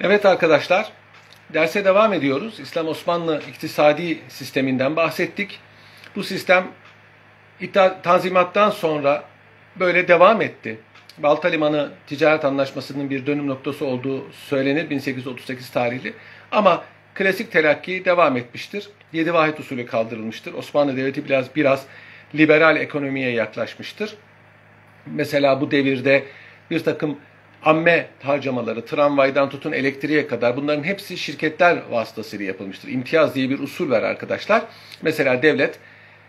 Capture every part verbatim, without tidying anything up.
Evet arkadaşlar, derse devam ediyoruz. İslam-Osmanlı iktisadi sisteminden bahsettik. Bu sistem Tanzimat'tan sonra böyle devam etti. Baltalimanı Ticaret Anlaşması'nın bir dönüm noktası olduğu söylenir bin sekiz yüz otuz sekiz tarihli. Ama klasik telakki devam etmiştir. Yedi Vahit usulü kaldırılmıştır. Osmanlı Devleti biraz biraz liberal ekonomiye yaklaşmıştır. Mesela bu devirde bir takım amme harcamaları, tramvaydan tutun elektriğe kadar bunların hepsi şirketler vasıtasıyla yapılmıştır. İmtiyaz diye bir usul var arkadaşlar. Mesela devlet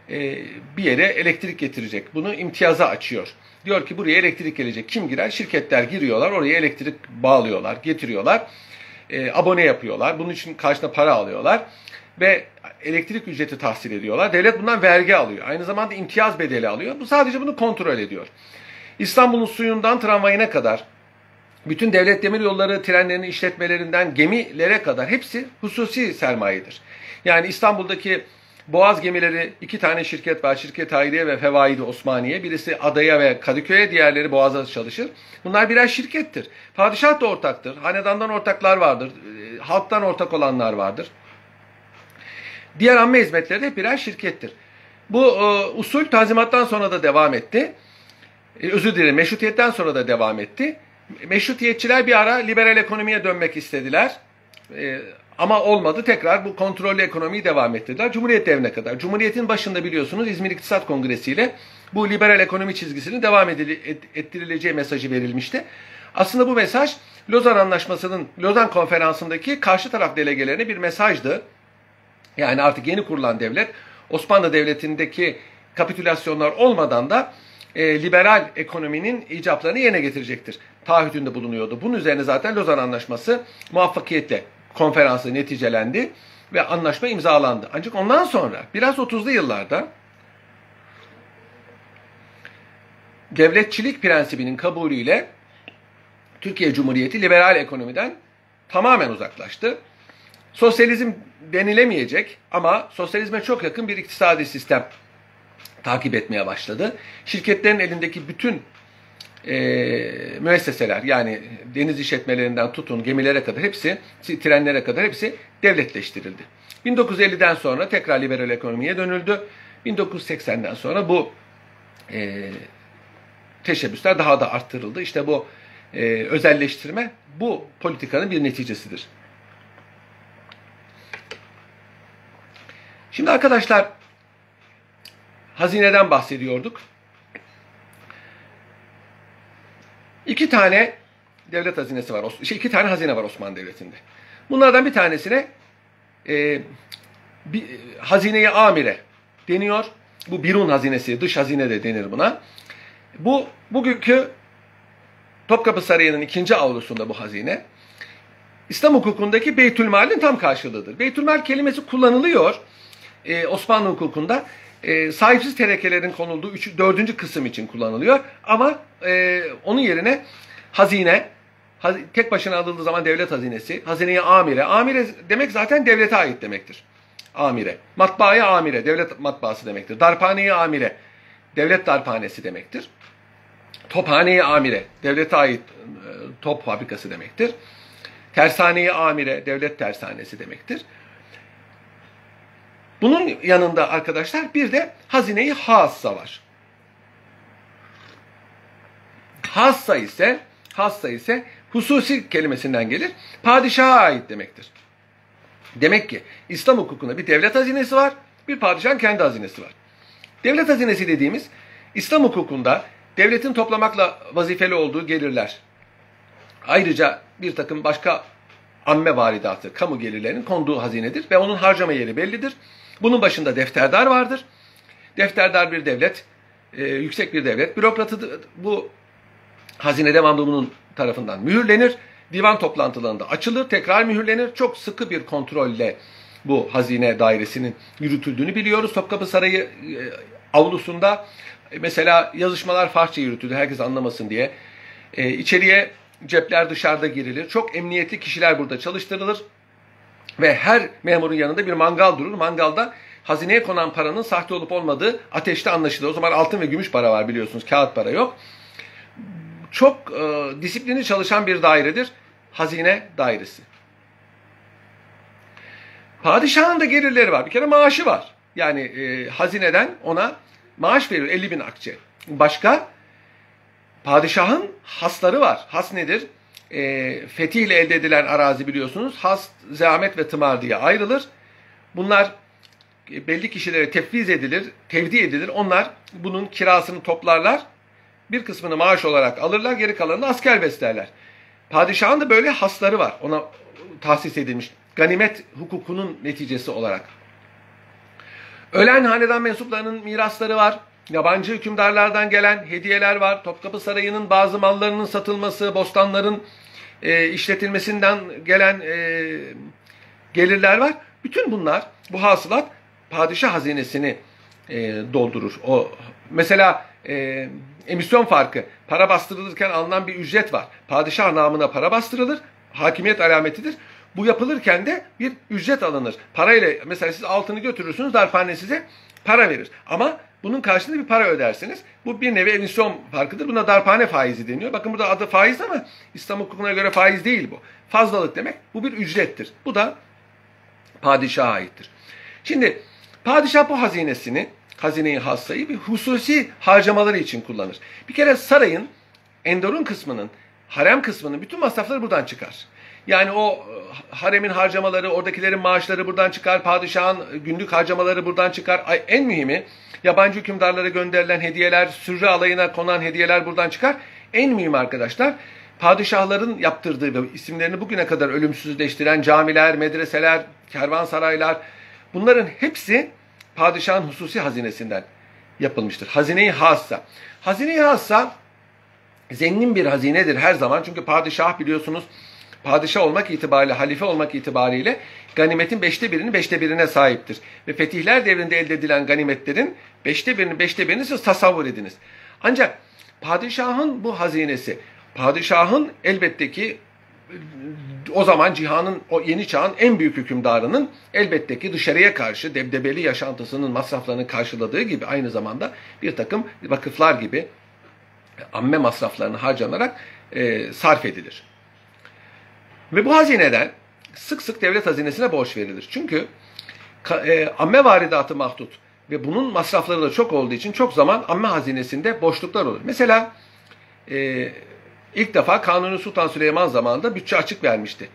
e, bir yere elektrik getirecek. Bunu imtiyaza açıyor. Diyor ki buraya elektrik gelecek. Kim girer? Şirketler giriyorlar. Oraya elektrik bağlıyorlar, getiriyorlar. E, abone yapıyorlar. Bunun için karşına para alıyorlar. Ve elektrik ücreti tahsil ediyorlar. Devlet bundan vergi alıyor. Aynı zamanda imtiyaz bedeli alıyor. Bu sadece bunu kontrol ediyor. İstanbul'un suyundan tramvayına kadar, bütün devlet demiryolları trenlerinin işletmelerinden gemilere kadar hepsi hususi sermayedir. Yani İstanbul'daki boğaz gemileri iki tane şirket var. Şirket Aydiye ve Fevaide Osmaniye. Birisi adaya ve Kadıköy'e, diğerleri boğaza çalışır. Bunlar birer şirkettir. Padişah da ortaktır. Hanedandan ortaklar vardır. Halktan ortak olanlar vardır. Diğer amme hizmetleri de birer şirkettir. Bu e, usul Tanzimat'tan sonra da devam etti. E, özür dilerim, Meşrutiyet'ten sonra da devam etti. Meşrutiyetçiler bir ara liberal ekonomiye dönmek istediler. E, ama olmadı. Tekrar bu kontrollü ekonomiyi devam ettirdiler. Cumhuriyet devrine kadar. Cumhuriyet'in başında biliyorsunuz İzmir İktisat Kongresi ile bu liberal ekonomi çizgisinin devam ettirileceği mesajı verilmişti. Aslında bu mesaj Lozan Antlaşması'nın Lozan Konferansı'ndaki karşı taraf delegelerine bir mesajdı. Yani artık yeni kurulan devlet, Osmanlı Devleti'ndeki kapitülasyonlar olmadan da e, liberal ekonominin icablarını yerine getirecektir. Taahhüdünde bulunuyordu. Bunun üzerine zaten Lozan Antlaşması muvaffakiyetle konferansı neticelendi ve anlaşma imzalandı. Ancak ondan sonra biraz otuzlu yıllarda devletçilik prensibinin kabulüyle Türkiye Cumhuriyeti liberal ekonomiden tamamen uzaklaştı. Sosyalizm denilemeyecek ama sosyalizme çok yakın bir iktisadi sistem takip etmeye başladı. Şirketlerin elindeki bütün e, müesseseler, yani deniz işletmelerinden tutun gemilere kadar hepsi, trenlere kadar hepsi devletleştirildi. bin dokuz yüz elliden sonra tekrar liberal ekonomiye dönüldü. bin dokuz yüz seksenden sonra bu e, teşebbüsler daha da arttırıldı. İşte bu e, özelleştirme bu politikanın bir neticesidir. Şimdi arkadaşlar, hazineden bahsediyorduk. İki tane devlet hazinesi var, şey, iki tane hazine var Osmanlı Devleti'nde. Bunlardan bir tanesine e, bir, hazine-i amire deniyor. Bu birun hazinesi, dış hazine de denir buna. Bu bugünkü Topkapı Sarayı'nın ikinci avlusunda bu hazine. İslam hukukundaki Beytülmal'in tam karşılığıdır. Beytülmal kelimesi kullanılıyor. Ee, Osmanlı hukukunda e, sahipsiz terekelerin konulduğu üç, dördüncü kısım için kullanılıyor. Ama e, onun yerine hazine, haz, tek başına alındığı zaman devlet hazinesi, hazine-i amire. Amire demek zaten devlete ait demektir. Amire. Matbaaya amire, devlet matbaası demektir. Darphaneye amire, devlet darphanesi demektir. Tophaneye amire, devlete ait e, top fabrikası demektir. Tersaneye amire, devlet tersanesi demektir. Bunun yanında arkadaşlar bir de hazine-i hassa var. Hassa ise, hassa ise hususi kelimesinden gelir. Padişaha ait demektir. Demek ki İslam hukukunda bir devlet hazinesi var, bir padişahın kendi hazinesi var. Devlet hazinesi dediğimiz İslam hukukunda devletin toplamakla vazifeli olduğu gelirler. Ayrıca bir takım başka amme varidatı, kamu gelirlerinin konduğu hazinedir ve onun harcama yeri bellidir. Bunun başında defterdar vardır. Defterdar bir devlet, e, yüksek bir devlet bürokratı, bu hazine devamlı bunun tarafından mühürlenir. Divan toplantılarında açılır, tekrar mühürlenir. Çok sıkı bir kontrolle bu hazine dairesinin yürütüldüğünü biliyoruz. Topkapı Sarayı e, avlusunda e, mesela yazışmalar Farsça yürütüldü, herkes anlamasın diye. E, içeriye cepler dışarıda girilir. Çok emniyetli kişiler burada çalıştırılır. Ve her memurun yanında bir mangal durur. Mangalda hazineye konan paranın sahte olup olmadığı ateşte anlaşılır. O zaman altın ve gümüş para var biliyorsunuz. Kağıt para yok. Çok e, disiplini çalışan bir dairedir. hazine dairesi. Padişahın da gelirleri var. Bir kere maaşı var. Yani e, hazineden ona maaş veriyor. elli bin akçe. Başka? Padişahın hasları var. Has nedir? E, fetih ile elde edilen arazi biliyorsunuz. Has, zahmet ve tımar diye ayrılır. Bunlar belli kişilere tefviz edilir, tevdi edilir. Onlar bunun kirasını toplarlar. Bir kısmını maaş olarak alırlar. Geri kalanını asker beslerler. Padişahın da böyle hasları var. Ona tahsis edilmiş. Ganimet hukukunun neticesi olarak. Ölen hanedan mensuplarının mirasları var. Yabancı hükümdarlardan gelen hediyeler var. Topkapı Sarayı'nın bazı mallarının satılması, bostanların e, işletilmesinden gelen e, gelirler var. Bütün bunlar, bu hasılat padişah hazinesini e, doldurur. O mesela e, emisyon farkı, para bastırılırken alınan bir ücret var. Padişah namına para bastırılır, hakimiyet alametidir. Bu yapılırken de bir ücret alınır. Parayla, mesela siz altını götürürsünüz, darphane size para verir. Ama bunun karşılığında bir para ödersiniz. Bu bir nevi emisyon farkıdır. Buna darphane faizi deniyor. Bakın burada adı faiz ama İslam hukukuna göre faiz değil bu. Fazlalık demek. Bu bir ücrettir. Bu da padişaha aittir. Şimdi padişah bu hazinesini, hazine-i hassayı bir hususi harcamaları için kullanır. Bir kere sarayın, endorun kısmının, harem kısmının bütün masrafları buradan çıkar. Yani o haremin harcamaları, oradakilerin maaşları buradan çıkar, padişahın günlük harcamaları buradan çıkar. En mühimi yabancı hükümdarlara gönderilen hediyeler, sürre alayına konan hediyeler buradan çıkar. En mühim arkadaşlar, padişahların yaptırdığı ve isimlerini bugüne kadar ölümsüzleştiren camiler, medreseler, kervansaraylar, bunların hepsi padişahın hususi hazinesinden yapılmıştır. Hazine-i hassa. Hazine-i hassa zengin bir hazinedir her zaman. Çünkü padişah biliyorsunuz, padişah olmak itibariyle, halife olmak itibariyle ganimetin beşte birini beşte birine sahiptir. Ve fetihler devrinde elde edilen ganimetlerin beşte birini beşte birini siz tasavvur ediniz. Ancak padişahın bu hazinesi, padişahın elbette ki o zaman cihanın, o yeni çağın en büyük hükümdarının elbette ki dışarıya karşı debdebeli yaşantısının masraflarını karşıladığı gibi aynı zamanda bir takım vakıflar gibi amme masraflarını harcanarak e, sarf edilir. Ve bu hazineden sık sık devlet hazinesine borç verilir. Çünkü e, amme varidatı mahdut ve bunun masrafları da çok olduğu için çok zaman amme hazinesinde boşluklar olur. Mesela e, ilk defa Kanuni Sultan Süleyman zamanında bütçe açık vermişti.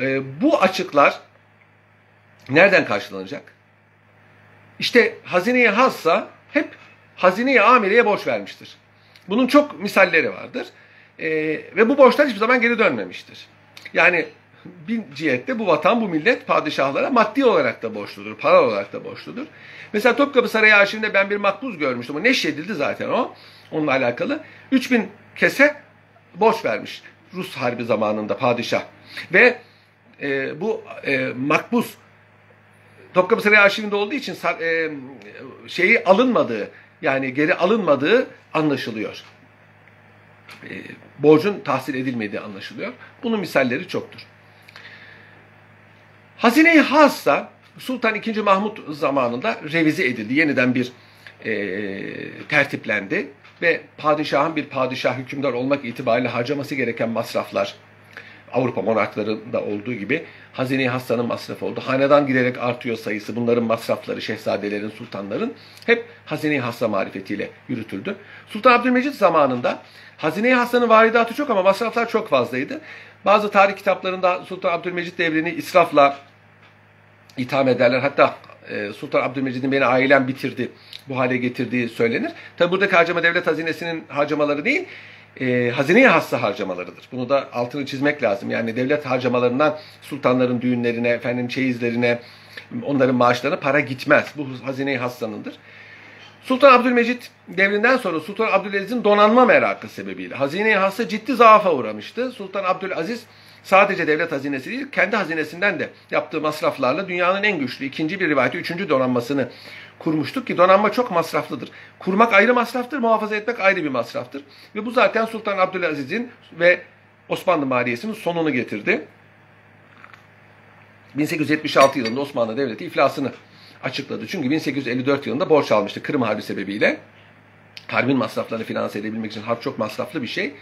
E, bu açıklar nereden karşılanacak? İşte hazine-i hassa hep hazine-i amireye borç vermiştir. Bunun çok misalleri vardır. E, ve bu borçlar hiçbir zaman geri dönmemiştir. Yani bir cihette bu vatan, bu millet padişahlara maddi olarak da borçludur, para olarak da borçludur. Mesela Topkapı Sarayı arşivinde ben bir makbuz görmüştüm. O neşredildi zaten o, onunla alakalı. üç bin kese borç vermiş Rus Harbi zamanında padişah. Ve e, bu e, makbuz Topkapı Sarayı arşivinde olduğu için e, şeyi alınmadığı, yani geri alınmadığı anlaşılıyor. E, borcun tahsil edilmediği anlaşılıyor. Bunun misalleri çoktur. Hazine-i hassa Sultan ikinci. Mahmud zamanında revize edildi. Yeniden bir e, tertiplendi ve padişahın bir padişah hükümdar olmak itibariyle harcaması gereken masraflar Avrupa monarklarında olduğu gibi hazine-i hassanın masrafı oldu. Hanedan giderek artıyor sayısı. Bunların masrafları, şehzadelerin, sultanların hep hazine-i hassa marifetiyle yürütüldü. Sultan Abdülmecid zamanında hazine-i hassanın varidatı çok ama masraflar çok fazlaydı. Bazı tarih kitaplarında Sultan Abdülmecid devrini israfla itham ederler. Hatta Sultan Abdülmecid'in beni ailem bitirdi, bu hale getirdiği söylenir. Tabi buradaki harcama devlet hazinesinin harcamaları değil, E, hazine-i hassa harcamalarıdır. Bunu da altını çizmek lazım. Yani devlet harcamalarından sultanların düğünlerine, efendim çeyizlerine, onların maaşlarına para gitmez. Bu hazine-i hassanındır. Sultan Abdülmecid devrinden sonra Sultan Abdülaziz'in donanma merakı sebebiyle hazine-i hassa ciddi zaafa uğramıştı. Sultan Abdülaziz sadece devlet hazinesi değil, kendi hazinesinden de yaptığı masraflarla dünyanın en güçlü ikinci bir rivayeti üçüncü donanmasını kurmuştuk ki donanma çok masraflıdır. Kurmak ayrı masraftır, muhafaza etmek ayrı bir masraftır. Ve bu zaten Sultan Abdülaziz'in ve Osmanlı maliyesinin sonunu getirdi. bin sekiz yüz yetmiş altı yılında Osmanlı Devleti iflasını açıkladı. Çünkü bin sekiz yüz elli dört yılında borç almıştı Kırım Harbi sebebiyle. Harbin masraflarını finanse edebilmek için harp çok masraflı bir şey.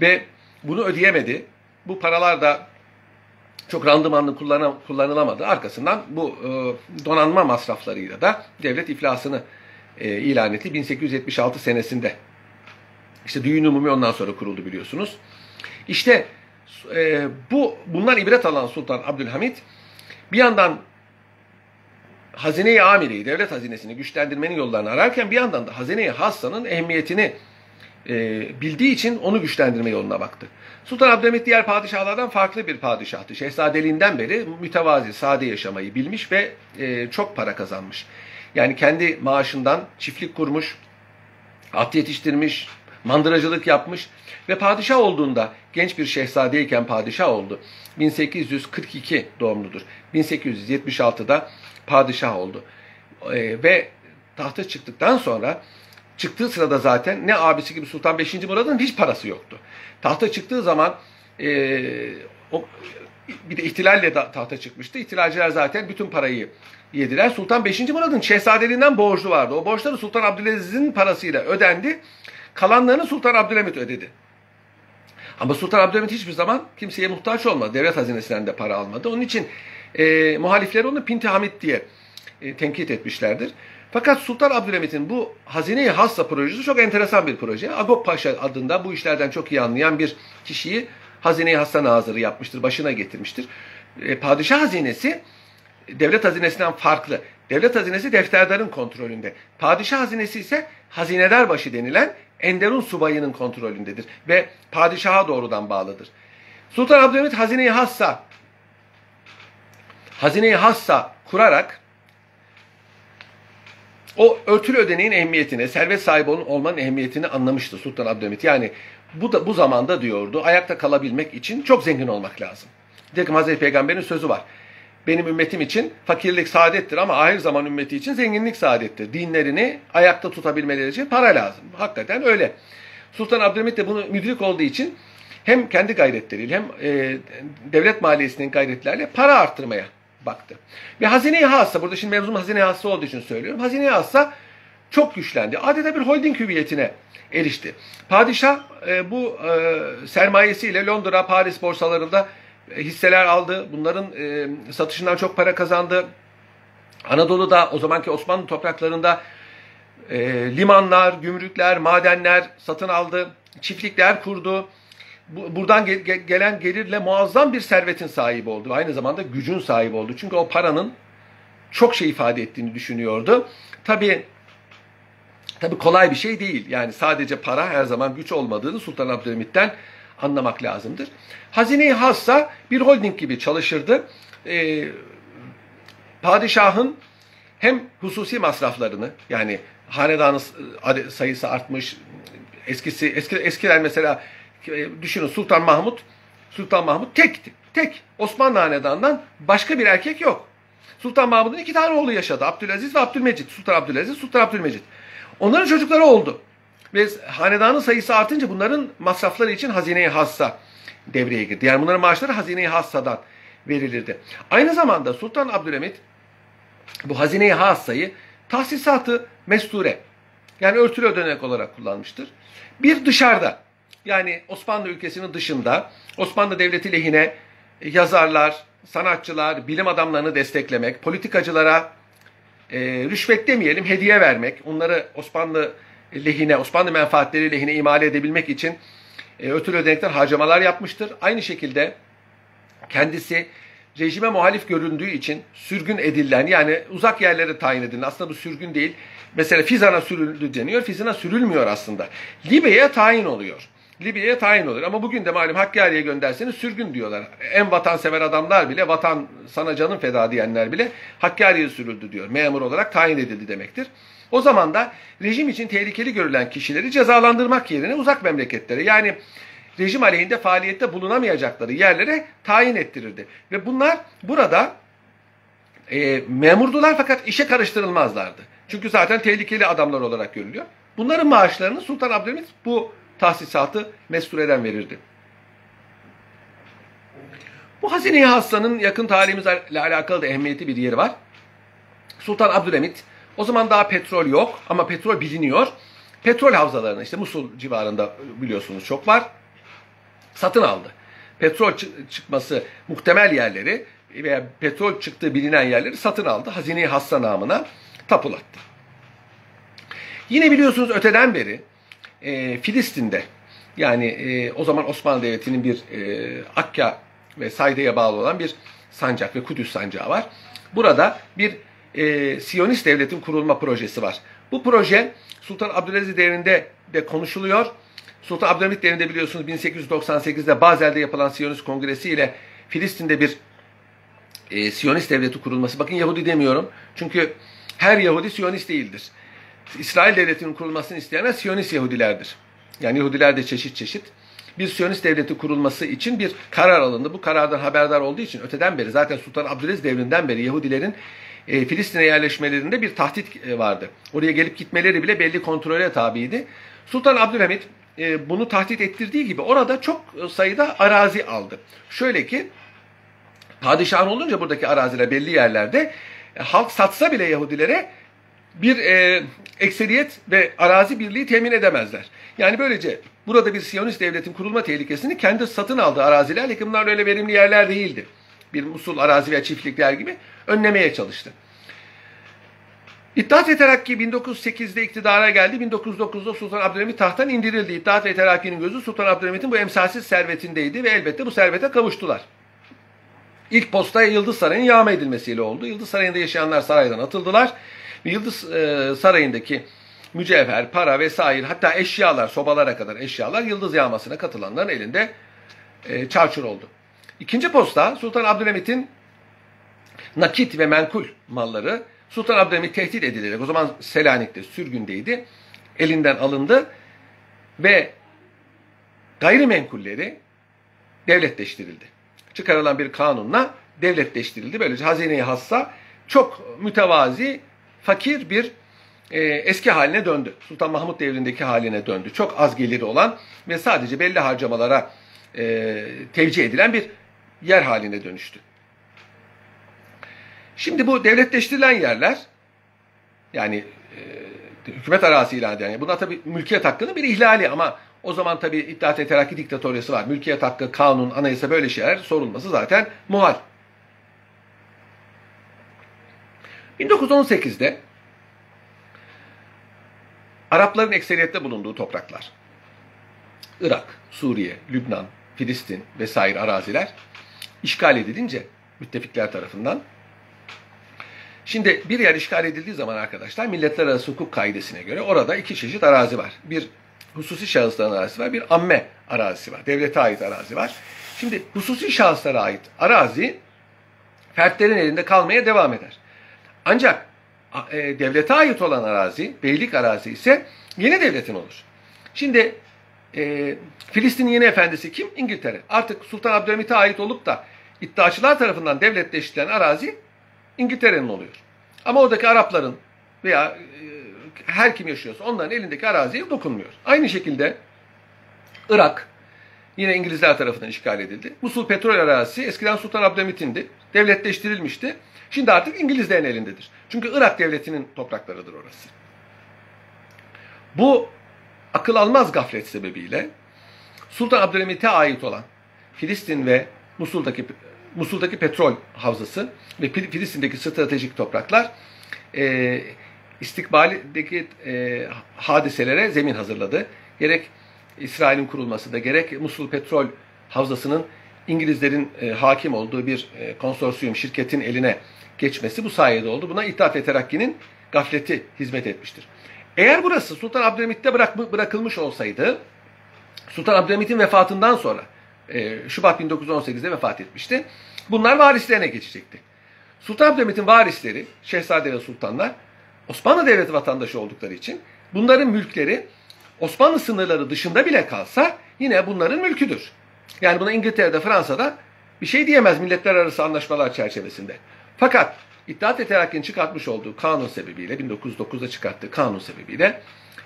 Ve bunu ödeyemedi. Bu paralar da çok randımanlı kullanılamadı. Arkasından bu donanma masraflarıyla da devlet iflasını ilan etti. bin sekiz yüz yetmiş altı senesinde. İşte Düğün-ü Umumi ondan sonra kuruldu biliyorsunuz. İşte bu bundan ibret alan Sultan Abdülhamid bir yandan hazine-i amireyi, devlet hazinesini güçlendirmenin yollarını ararken bir yandan da hazine-i hassanın ehemmiyetini bildiği için onu güçlendirme yoluna baktı. Sultan Abdülhamid diğer padişahlardan farklı bir padişahtı. Şehzadeliğinden beri mütevazi, sade yaşamayı bilmiş ve çok para kazanmış. Yani kendi maaşından çiftlik kurmuş, at yetiştirmiş, mandıracılık yapmış ve padişah olduğunda, genç bir şehzadeyken padişah oldu. bin sekiz yüz kırk iki doğumludur. bin sekiz yüz yetmiş altıda padişah oldu. Ve tahta çıktıktan sonra, çıktığı sırada zaten ne abisi gibi Sultan beşinci. Murad'ın hiç parası yoktu. Tahta çıktığı zaman e, o, bir de ihtilalle da tahta çıkmıştı. İhtilalciler zaten bütün parayı yediler. Sultan beşinci. Murad'ın şehzadeliğinden borcu vardı. O borçları Sultan Abdülaziz'in parasıyla ödendi. Kalanlarını Sultan Abdülhamid ödedi. Ama Sultan Abdülhamid hiçbir zaman kimseye muhtaç olmadı. Devlet hazinesinden de para almadı. Onun için e, muhalifleri onu Pinti Hamid diye e, tenkit etmişlerdir. Fakat Sultan Abdülhamid'in bu hazine-i hassa projesi çok enteresan bir proje. Agop Paşa adında bu işlerden çok iyi anlayan bir kişiyi hazine-i hassa nazırı yapmıştır, başına getirmiştir. E, padişah hazinesi devlet hazinesinden farklı. Devlet hazinesi defterdarın kontrolünde. Padişah hazinesi ise hazinedar başı denilen Enderun subayının kontrolündedir ve padişaha doğrudan bağlıdır. Sultan Abdülhamid hazine-i hassa, hazine-i hassa kurarak o örtülü ödeneğin ehemmiyetini, servet sahibi olmanın ehemmiyetini anlamıştı Sultan Abdülhamid. Yani bu da bu zamanda diyordu, ayakta kalabilmek için çok zengin olmak lazım. Nitekim Hazreti Peygamber'in sözü var. Benim ümmetim için fakirlik saadettir ama ahir zaman ümmeti için zenginlik saadettir. Dinlerini ayakta tutabilmeleri için para lazım. Hakikaten öyle. Sultan Abdülhamid de bunu müdrik olduğu için hem kendi gayretleriyle hem e, devlet maliyesinin gayretleriyle para arttırmaya baktı. Ve hazine-i hassa, burada şimdi mevzum hazine-i hassa olduğu için söylüyorum. Hazine-i hassa çok güçlendi. Adeta bir holding hüviyetine erişti. Padişah e, bu e, sermayesiyle Londra, Paris borsalarında hisseler aldı. Bunların e, satışından çok para kazandı. Anadolu'da, o zamanki Osmanlı topraklarında e, limanlar, gümrükler, madenler satın aldı. Çiftlikler kurdu. Bu, buradan ge gelen gelirle muazzam bir servetin sahibi oldu. Ve aynı zamanda gücün sahibi oldu. Çünkü o paranın çok şey ifade ettiğini düşünüyordu. Tabii, tabii kolay bir şey değil. Yani sadece para her zaman güç olmadığını Sultan Abdülhamid'den anlamak lazımdır. Hazine-i hassa bir holding gibi çalışırdı. Ee, padişahın hem hususi masraflarını, yani hanedanın sayısı artmış, eskisi eski, eskiden mesela düşünün Sultan Mahmud, Sultan Mahmud tekti. Tek. Osmanlı hanedanından başka bir erkek yok. Sultan Mahmud'un iki tane oğlu yaşadı. Abdülaziz ve Abdülmecid. Sultan Abdülaziz, Sultan Abdülmecid. Onların çocukları oldu. Ve hanedanın sayısı artınca bunların masrafları için hazine-i hassa devreye girdi. Yani bunların maaşları hazine-i hassadan verilirdi. Aynı zamanda Sultan Abdülhamid bu hazine-i hassayı tahsisatı mesture, yani örtülü ödenek olarak kullanmıştır. Bir dışarıda, yani Osmanlı ülkesinin dışında Osmanlı Devleti lehine yazarlar, sanatçılar, bilim adamlarını desteklemek, politikacılara e, rüşvet demeyelim, hediye vermek, onları Osmanlı lehine, Osmanlı menfaatleri lehine imale edebilmek için e, örtülü ödenekler, harcamalar yapmıştır. Aynı şekilde kendisi rejime muhalif göründüğü için sürgün edilen, yani uzak yerlere tayin edilen, aslında bu sürgün değil. Mesela Fizan'a sürüldü deniyor. Fizan'a sürülmüyor aslında. Libya'ya tayin oluyor. Libya'ya tayin oluyor. Ama bugün de malum Hakkari'ye gönderseniz sürgün diyorlar. En vatansever adamlar bile, vatan sana canın feda diyenler bile Hakkari'ye sürüldü diyor. Memur olarak tayin edildi demektir. O zaman da rejim için tehlikeli görülen kişileri cezalandırmak yerine uzak memleketlere, yani rejim aleyhinde faaliyette bulunamayacakları yerlere tayin ettirirdi. Ve bunlar burada e, memurdular fakat işe karıştırılmazlardı. Çünkü zaten tehlikeli adamlar olarak görülüyor. Bunların maaşlarını Sultan Abdülhamid bu tahsisatı mestureden verirdi. Bu hazine-i hassanın yakın tarihimizle alakalı da ehemmiyeti bir yeri var. Sultan Abdülhamid, o zaman daha petrol yok ama petrol biliniyor. Petrol havzalarını, işte Musul civarında biliyorsunuz çok var, satın aldı. petrol çıkması muhtemel yerleri veya petrol çıktığı bilinen yerleri satın aldı. Hazine-i hassa namına tapulattı. Yine biliyorsunuz öteden beri e, Filistin'de, yani e, o zaman Osmanlı Devleti'nin bir e, Akka ve Sayde'ye bağlı olan bir sancak ve Kudüs sancağı var. Burada bir e, Siyonist devletin kurulma projesi var. Bu proje Sultan Abdülaziz devrinde de konuşuluyor. Sultan Abdülhamid devrinde biliyorsunuz bin sekiz yüz doksan sekiz'de Bazel'de yapılan Siyonist Kongresi ile Filistin'de bir e, Siyonist devleti kurulması. Bakın Yahudi demiyorum. Çünkü her Yahudi Siyonist değildir. İsrail devletinin kurulmasını isteyenler Siyonist Yahudilerdir. Yani Yahudiler de çeşit çeşit. Bir Siyonist devleti kurulması için bir karar alındı. Bu karardan haberdar olduğu için öteden beri, zaten Sultan Abdülaziz devrinden beri Yahudilerin e, Filistin'e yerleşmelerinde bir tahdit e, vardı. Oraya gelip gitmeleri bile belli kontrole tabiydi. Sultan Abdülhamid e, bunu tahdit ettirdiği gibi orada çok sayıda arazi aldı. Şöyle ki, padişah olunca buradaki araziler, belli yerlerde e, halk satsa bile Yahudilere bir e, ekseriyet ve arazi birliği temin edemezler. Yani böylece burada bir Siyonist devletin kurulma tehlikesini kendi satın aldığı araziler, lakin bunlar öyle verimli yerler değildi, bir Musul arazi veya çiftlikler gibi, önlemeye çalıştı. İttihat ve Terakki bin dokuz yüz sekiz'de iktidara geldi. bin dokuz yüz dokuz'da Sultan Abdülhamid tahttan indirildi. İttihat ve Terakki'nin gözü Sultan Abdülhamid'in bu emsalsiz servetindeydi ve elbette bu servete kavuştular. İlk posta Yıldız Sarayı'nın yağma edilmesiyle oldu. Yıldız Sarayı'nda yaşayanlar saraydan atıldılar. Yıldız e, Sarayı'ndaki mücevher, para vesaire, hatta eşyalar, sobalara kadar eşyalar Yıldız yağmasına katılanların elinde e, çarçur oldu. İkinci posta Sultan Abdülhamid'in nakit ve menkul malları, Sultan Abdülhamid tehdit edilerek, o zaman Selanik'te sürgündeydi, elinden alındı ve gayrimenkulleri devletleştirildi. Çıkarılan bir kanunla devletleştirildi. Böylece hazine-i hassa çok mütevazi, fakir bir e, eski haline döndü. Sultan Mahmud devrindeki haline döndü. Çok az geliri olan ve sadece belli harcamalara e, tevcih edilen bir yer haline dönüştü. Şimdi bu devletleştirilen yerler, yani e, hükümet arası ilan edilen, yani buna tabii mülkiyet hakkının bir ihlali, ama o zaman tabii İttihat ve Terakki diktatöryası var. Mülkiyet hakkı, kanun, anayasa, böyle şeyler sorulması zaten muhal. bin dokuz yüz on sekiz'de Arapların ekseriyette bulunduğu topraklar, Irak, Suriye, Lübnan, Filistin vesaire araziler işgal edilince müttefikler tarafından, şimdi bir yer işgal edildiği zaman arkadaşlar, milletler arası hukuk kaidesine göre orada iki çeşit arazi var. Bir hususi şahısların arazisi var, bir amme arazisi var, devlete ait arazi var. Şimdi hususi şahıslara ait arazi fertlerin elinde kalmaya devam eder. Ancak e, devlete ait olan arazi, beylik arazi ise yeni devletin olur. Şimdi e, Filistin'in yeni efendisi kim? İngiltere. Artık Sultan Abdülhamid'e ait olup da iddiaçılar tarafından devletleştirilen arazi İngiltere'nin oluyor. Ama oradaki Arapların veya e, her kim yaşıyorsa onların elindeki araziye dokunmuyor. Aynı şekilde Irak yine İngilizler tarafından işgal edildi. Musul petrol arazisi eskiden Sultan Abdülhamid'indi. Devletleştirilmişti. Şimdi artık İngilizlerin elindedir. Çünkü Irak devletinin topraklarıdır orası. Bu akıl almaz gaflet sebebiyle Sultan Abdülhamid'e ait olan Filistin ve Musul'daki Musul'daki petrol havzası ve Filistin'deki stratejik topraklar e, istikbaldeki e, hadiselere zemin hazırladı. Gerek İsrail'in kurulması da, gerek Musul petrol havzasının İngilizlerin e, hakim olduğu bir e, konsorsiyum şirketin eline geçmesi bu sayede oldu. Buna İttihat ve Terakki'nin gafleti hizmet etmiştir. Eğer burası Sultan Abdülhamid'de bırak, bırakılmış olsaydı, Sultan Abdülhamid'in vefatından sonra e, Şubat bin dokuz yüz on sekiz'de vefat etmişti, bunlar varislerine geçecekti. Sultan Abdülhamid'in varisleri, şehzade ve sultanlar, Osmanlı Devleti vatandaşı oldukları için bunların mülkleri Osmanlı sınırları dışında bile kalsa yine bunların mülküdür. Yani buna İngiltere'de, Fransa'da bir şey diyemez milletler arası anlaşmalar çerçevesinde. Fakat İttihat ve Terakki'nin çıkartmış olduğu kanun sebebiyle, bin dokuz yüz dokuz'da çıkarttığı kanun sebebiyle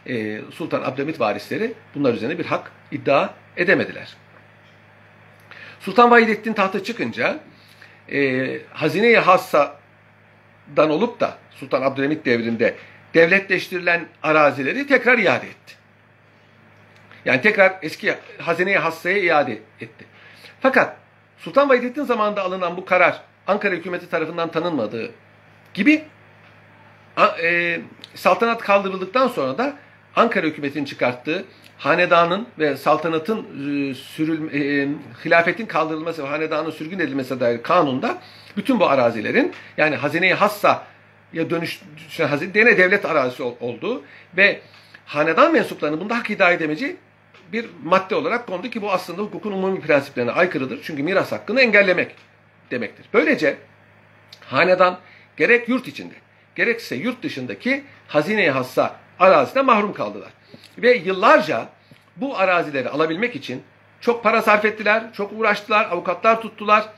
e, Sultan Abdülhamid varisleri bunlar üzerine bir hak iddia edemediler. Sultan Vahidettin tahta çıkınca e, hazine-i hassadan olup da Sultan Abdülhamid devrinde devletleştirilen arazileri tekrar iade etti. Yani tekrar eski hazine-i hassaya iade etti. Fakat Sultan Vahidettin zamanında alınan bu karar Ankara hükümeti tarafından tanınmadığı gibi e, saltanat kaldırıldıktan sonra da Ankara hükümetinin çıkarttığı hanedanın ve saltanatın e, sürül, e, hilafetin kaldırılması ve hanedanın sürgün edilmesine dair kanunda bütün bu arazilerin, yani hazine-i hassa ya dönüş hazine dene devlet arazisi ol, olduğu ve hanedan mensuplarının bunda hak iddia edemeyeceği bir madde olarak kondu ki bu aslında hukukun umumi prensiplerine aykırıdır. Çünkü miras hakkını engellemek demektir. Böylece hanedan gerek yurt içinde gerekse yurt dışındaki hazine-i hassa arazisine mahrum kaldılar. Ve yıllarca bu arazileri alabilmek için çok para sarf ettiler, çok uğraştılar, avukatlar tuttular.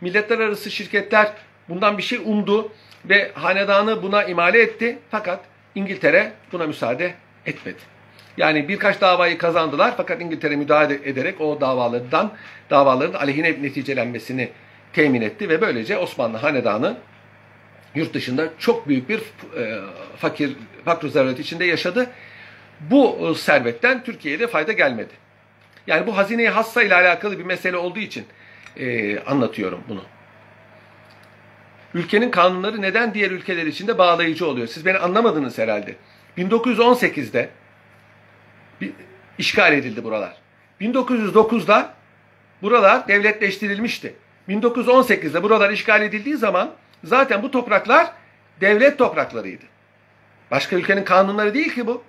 Milletler arası şirketler bundan bir şey umdu ve hanedanı buna imale etti. Fakat İngiltere buna müsaade etmedi. Yani birkaç davayı kazandılar fakat İngiltere müdahale ederek o davalardan davaların aleyhine neticelenmesini temin etti ve böylece Osmanlı hanedanı yurt dışında çok büyük bir e, fakir fakir zaruret içinde yaşadı. Bu e, servetten Türkiye'ye de fayda gelmedi. Yani bu hazine-i hassa ile alakalı bir mesele olduğu için e, anlatıyorum bunu. Ülkenin kanunları neden diğer ülkeler için de bağlayıcı oluyor? Siz beni anlamadınız herhalde. bin dokuz yüz on sekizde bir işgal edildi buralar. bin dokuz yüz dokuzda buralar devletleştirilmişti. bin dokuz yüz on sekizde buralar işgal edildiği zaman zaten bu topraklar devlet topraklarıydı. Başka ülkenin kanunları değil ki bu.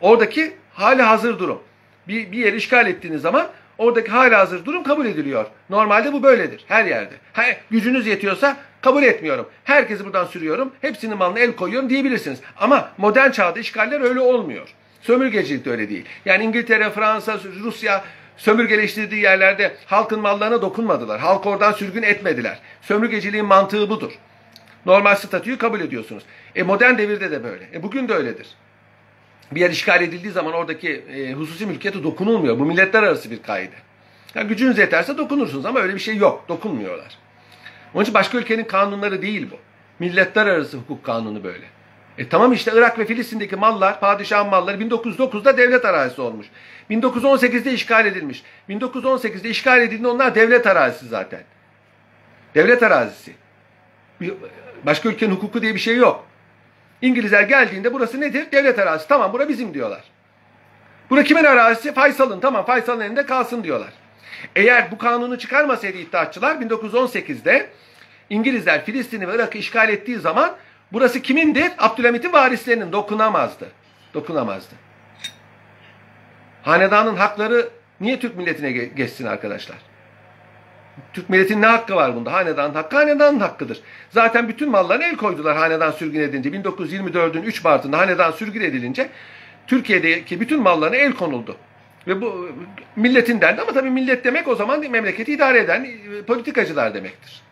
Oradaki hali hazır durum. Bir, bir yeri işgal ettiğiniz zaman oradaki hali hazır durum kabul ediliyor. Normalde bu böyledir her yerde. Ha, gücünüz yetiyorsa kabul etmiyorum, herkesi buradan sürüyorum, hepsinin malına el koyuyorum diyebilirsiniz. Ama modern çağda işgaller öyle olmuyor. Sömürgecilik de öyle değil. Yani İngiltere, Fransa, Rusya sömürgeleştirdiği yerlerde halkın mallarına dokunmadılar. Halk oradan sürgün etmediler. Sömürgeciliğin mantığı budur. Normal statüyü kabul ediyorsunuz. E modern devirde de böyle. E bugün de öyledir. Bir yer işgal edildiği zaman oradaki e, hususi mülkiyete dokunulmuyor. Bu milletler arası bir kaide. Yani gücünüz yeterse dokunursunuz ama öyle bir şey yok. Dokunmuyorlar. Onun için başka ülkenin kanunları değil bu. Milletler arası hukuk kanunu böyle. E tamam işte Irak ve Filistin'deki mallar, padişahın malları bin dokuz yüz dokuzda devlet arazisi olmuş. bin dokuz yüz on sekizde işgal edilmiş. bin dokuz yüz on sekizde işgal edildiğinde onlar devlet arazisi zaten. Devlet arazisi. Başka ülkenin hukuku diye bir şey yok. İngilizler geldiğinde burası nedir? Devlet arazisi. Tamam bura bizim diyorlar. Bura kimin arazisi? Faysal'ın. Tamam Faysal'ın elinde kalsın diyorlar. Eğer bu kanunu çıkarmasaydı iddiatçılar bin dokuz yüz on sekizde İngilizler Filistin'i ve Irak'ı işgal ettiği zaman burası kimindir? Abdülhamid'in varislerinin. Dokunamazdı. Dokunamazdı. Hanedanın hakları niye Türk milletine geçsin arkadaşlar? Türk milletinin ne hakkı var bunda? Hanedanın hakkı hanedanın hakkıdır. Zaten bütün mallarına el koydular hanedan sürgün edince. bin dokuz yüz yirmi dördün üç Mart'ında hanedan sürgün edilince Türkiye'deki bütün mallarına el konuldu. Ve bu milletin derdi ama tabii millet demek o zaman memleketi idare eden politikacılar demektir.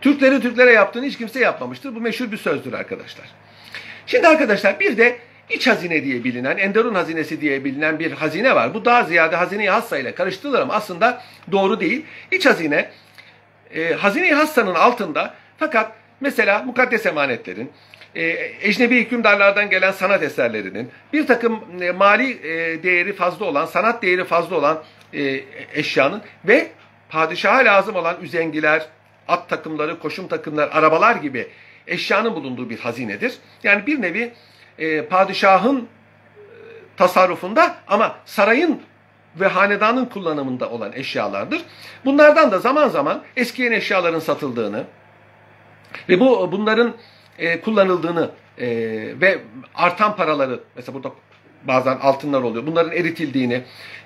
Türkleri Türklere yaptığını hiç kimse yapmamıştır. Bu meşhur bir sözdür arkadaşlar. Şimdi arkadaşlar bir de iç hazine diye bilinen, Enderun hazinesi diye bilinen bir hazine var. Bu daha ziyade hazine-i hassa ile karıştırılır ama aslında doğru değil. İç hazine, e, hazine-i hassanın altında fakat mesela mukaddes emanetlerin, e, ecnebi hükümdarlardan gelen sanat eserlerinin, bir takım e, mali e, değeri fazla olan, sanat değeri fazla olan e, eşyanın ve padişaha lazım olan üzengiler, at takımları, koşum takımları, arabalar gibi eşyanın bulunduğu bir hazinedir. Yani bir nevi e, padişahın e, tasarrufunda ama sarayın ve hanedanın kullanımında olan eşyalardır. Bunlardan da zaman zaman eskiyen eşyaların satıldığını ve bu bunların e, kullanıldığını e, ve artan paraları, mesela burada bazen altınlar oluyor, bunların eritildiğini,